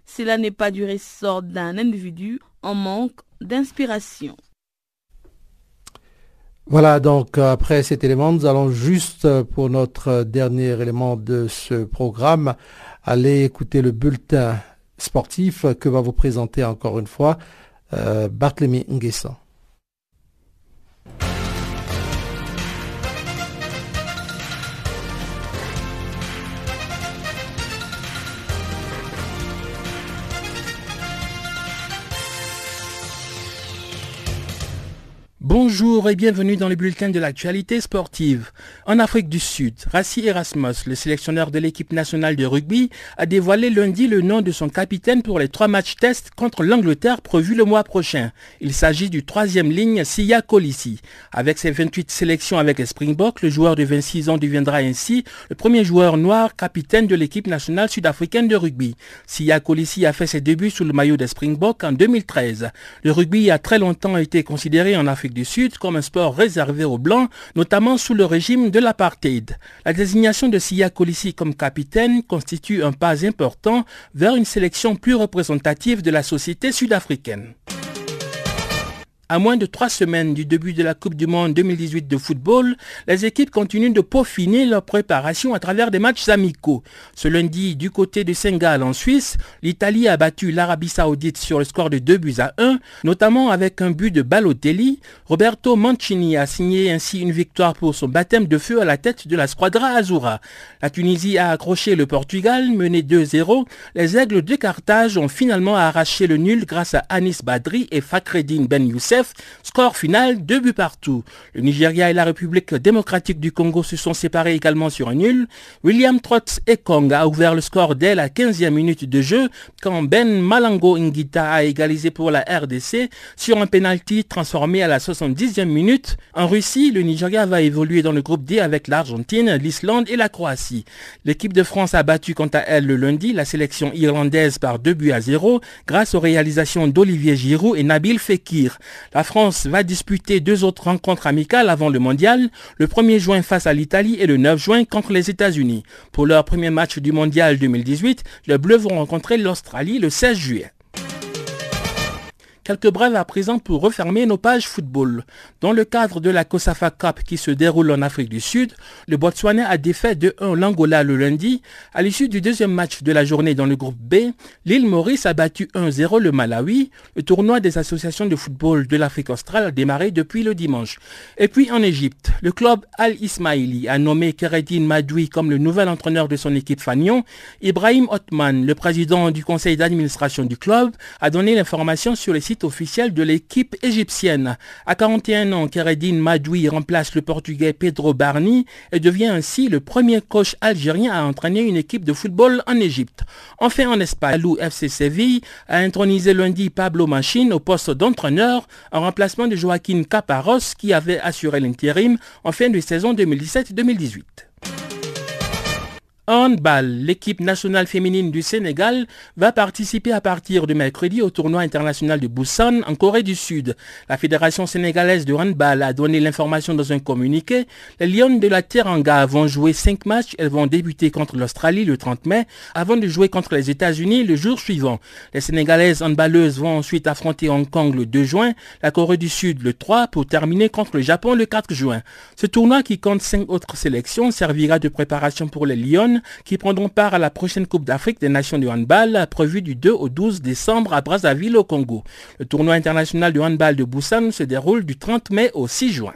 Cela n'est pas du ressort d'un individu en manque d'inspiration. Voilà, donc après cet élément, nous allons juste, pour notre dernier élément de ce programme, aller écouter le bulletin sportif que va vous présenter encore une fois euh, Barthélemy Nguessan. Bonjour et bienvenue dans le bulletin de l'actualité sportive. En Afrique du Sud, Rassi Erasmus, le sélectionneur de l'équipe nationale de rugby, a dévoilé lundi le nom de son capitaine pour les trois matchs tests contre l'Angleterre prévus le mois prochain. Il s'agit du troisième ligne Siya Kolisi. Avec ses vingt-huit sélections avec les Springboks, le joueur de vingt-six ans deviendra ainsi le premier joueur noir capitaine de l'équipe nationale sud-africaine de rugby. Siya Kolisi a fait ses débuts sous le maillot des Springboks en deux mille treize. Le rugby a très longtemps été considéré en Afrique du Sud comme un sport réservé aux Blancs, notamment sous le régime de l'apartheid. La désignation de Siya Kolisi comme capitaine constitue un pas important vers une sélection plus représentative de la société sud-africaine. À moins de trois semaines du début de la Coupe du Monde deux mille dix-huit de football, les équipes continuent de peaufiner leur préparation à travers des matchs amicaux. Ce lundi, du côté de Saint-Gall en Suisse, l'Italie a battu l'Arabie Saoudite sur le score de deux buts à un, notamment avec un but de Balotelli. Roberto Mancini a signé ainsi une victoire pour son baptême de feu à la tête de la Squadra Azzurra. La Tunisie a accroché le Portugal, mené deux zéro. Les Aigles de Carthage ont finalement arraché le nul grâce à Anis Badri et Fakhreddine Ben Youssef. Score final, deux buts partout. Le Nigeria et la République démocratique du Congo se sont séparés également sur un nul. William Trotz et Kong a ouvert le score dès la quinzième minute de jeu quand Ben Malango Ngita a égalisé pour la R D C sur un penalty transformé à la soixante-dixième minute. En Russie, le Nigeria va évoluer dans le groupe D avec l'Argentine, l'Islande et la Croatie. L'équipe de France a battu quant à elle le lundi la sélection irlandaise par deux buts à zéro grâce aux réalisations d'Olivier Giroud et Nabil Fekir. La France va disputer deux autres rencontres amicales avant le mondial, le premier juin face à l'Italie et le neuf juin contre les États-Unis. Pour leur premier match du mondial deux mille dix-huit, les Bleus vont rencontrer l'Australie le seize juillet. Quelques brèves à présent pour refermer nos pages football. Dans le cadre de la COSAFA Cup qui se déroule en Afrique du Sud, le Botswana a défait deux un l'Angola le lundi. À l'issue du deuxième match de la journée dans le groupe B, l'île Maurice a battu un zéro le Malawi. Le tournoi des associations de football de l'Afrique australe a démarré depuis le dimanche. Et puis en Égypte, le club Al-Ismaili a nommé Kereddin Madoui comme le nouvel entraîneur de son équipe Fanion. Ibrahim Othman, le président du conseil d'administration du club, a donné l'information sur les officiel de l'équipe égyptienne. À quarante et un ans, Kereddin Madoui remplace le Portugais Pedro Barni et devient ainsi le premier coach algérien à entraîner une équipe de football en Égypte. Enfin en Espagne, le F C Séville a intronisé lundi Pablo Machín au poste d'entraîneur en remplacement de Joaquín Caparrós qui avait assuré l'intérim en fin de saison deux mille dix-sept deux mille dix-huit. handball, l'équipe nationale féminine du Sénégal va participer à partir de mercredi au tournoi international de Busan en Corée du Sud. La Fédération sénégalaise de handball a donné l'information dans un communiqué. Les Lionnes de la Teranga vont jouer cinq matchs. Elles vont débuter contre l'Australie le trente mai avant de jouer contre les États-Unis le jour suivant. Les Sénégalaises handballeuses vont ensuite affronter Hong Kong le deux juin, la Corée du Sud le trois pour terminer contre le Japon le quatre juin. Ce tournoi qui compte cinq autres sélections servira de préparation pour les Lionnes qui prendront part à la prochaine Coupe d'Afrique des Nations de handball prévue du deux au douze décembre à Brazzaville au Congo. Le tournoi international de handball de Busan se déroule du trente mai au six juin.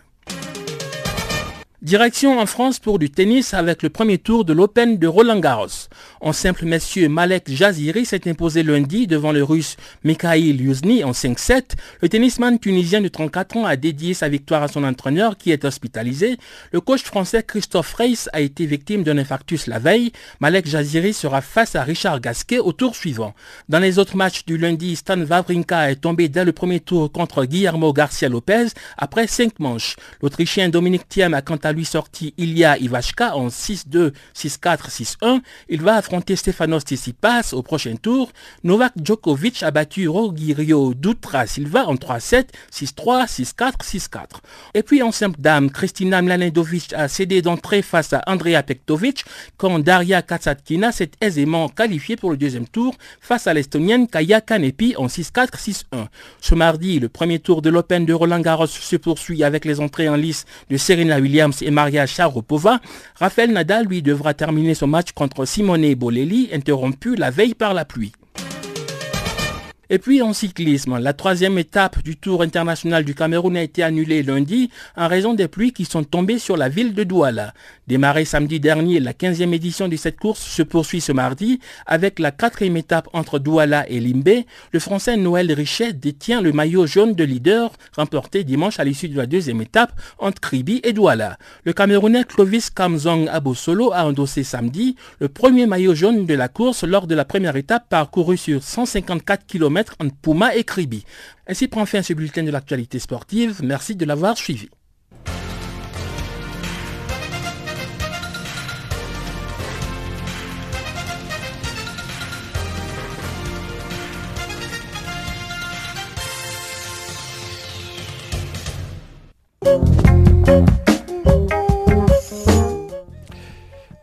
Direction en France pour du tennis avec le premier tour de l'Open de Roland-Garros. En simple messieurs, Malek Jaziri s'est imposé lundi devant le russe Mikhail Yuzny en cinq sept. Le tennisman tunisien de trente-quatre ans a dédié sa victoire à son entraîneur qui est hospitalisé. Le coach français Christophe Reis a été victime d'un infarctus la veille. Malek Jaziri sera face à Richard Gasquet au tour suivant. Dans les autres matchs du lundi, Stan Wawrinka est tombé dès le premier tour contre Guillermo Garcia Lopez après cinq manches. L'Autrichien Dominic Thiem a quant à lui sorti Ilya Ivashka en six deux, six quatre, six un. Il va affronter Stefanos Tsitsipas au prochain tour. Novak Djokovic a battu Rogirio Dutra Silva en trois sept, six trois, six quatre, six quatre. Et puis en simple dame, Kristina Mladenovic a cédé d'entrée face à Andrea Pektovic quand Daria Kasatkina s'est aisément qualifiée pour le deuxième tour face à l'Estonienne Kaya Kanepi en six quatre, six un. Ce mardi, le premier tour de l'Open de Roland-Garros se poursuit avec les entrées en lice de Serena Williams et Maria Sharapova. Rafael Nadal, lui, devra terminer son match contre Simone Bolelli, interrompu la veille par la pluie. Et puis en cyclisme, la troisième étape du Tour international du Cameroun a été annulée lundi en raison des pluies qui sont tombées sur la ville de Douala. Démarrée samedi dernier, la quinzième édition de cette course se poursuit ce mardi avec la quatrième étape entre Douala et Limbé. Le Français Noël Richet détient le maillot jaune de leader remporté dimanche à l'issue de la deuxième étape entre Kribi et Douala. Le Camerounais Clovis Kamzong Abosolo a endossé samedi le premier maillot jaune de la course lors de la première étape parcourue sur cent cinquante-quatre kilomètres entre Puma et Kribi. Ainsi prend fin ce bulletin de l'actualité sportive. Merci de l'avoir suivi.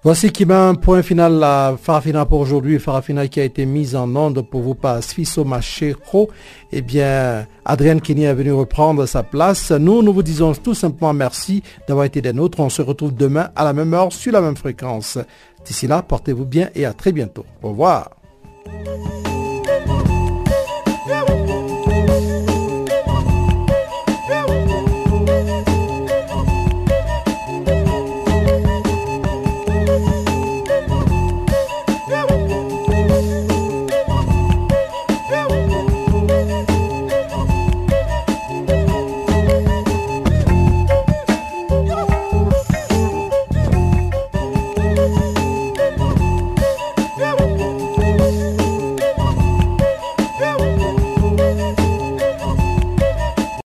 Voici qui met un point final à Farafina pour aujourd'hui. Farafina qui a été mise en onde pour vous par Sfiso Machero. Eh bien, Adrienne Kenny est venue reprendre sa place. Nous, nous vous disons tout simplement merci d'avoir été des nôtres. On se retrouve demain à la même heure sur la même fréquence. D'ici là, portez-vous bien et à très bientôt. Au revoir.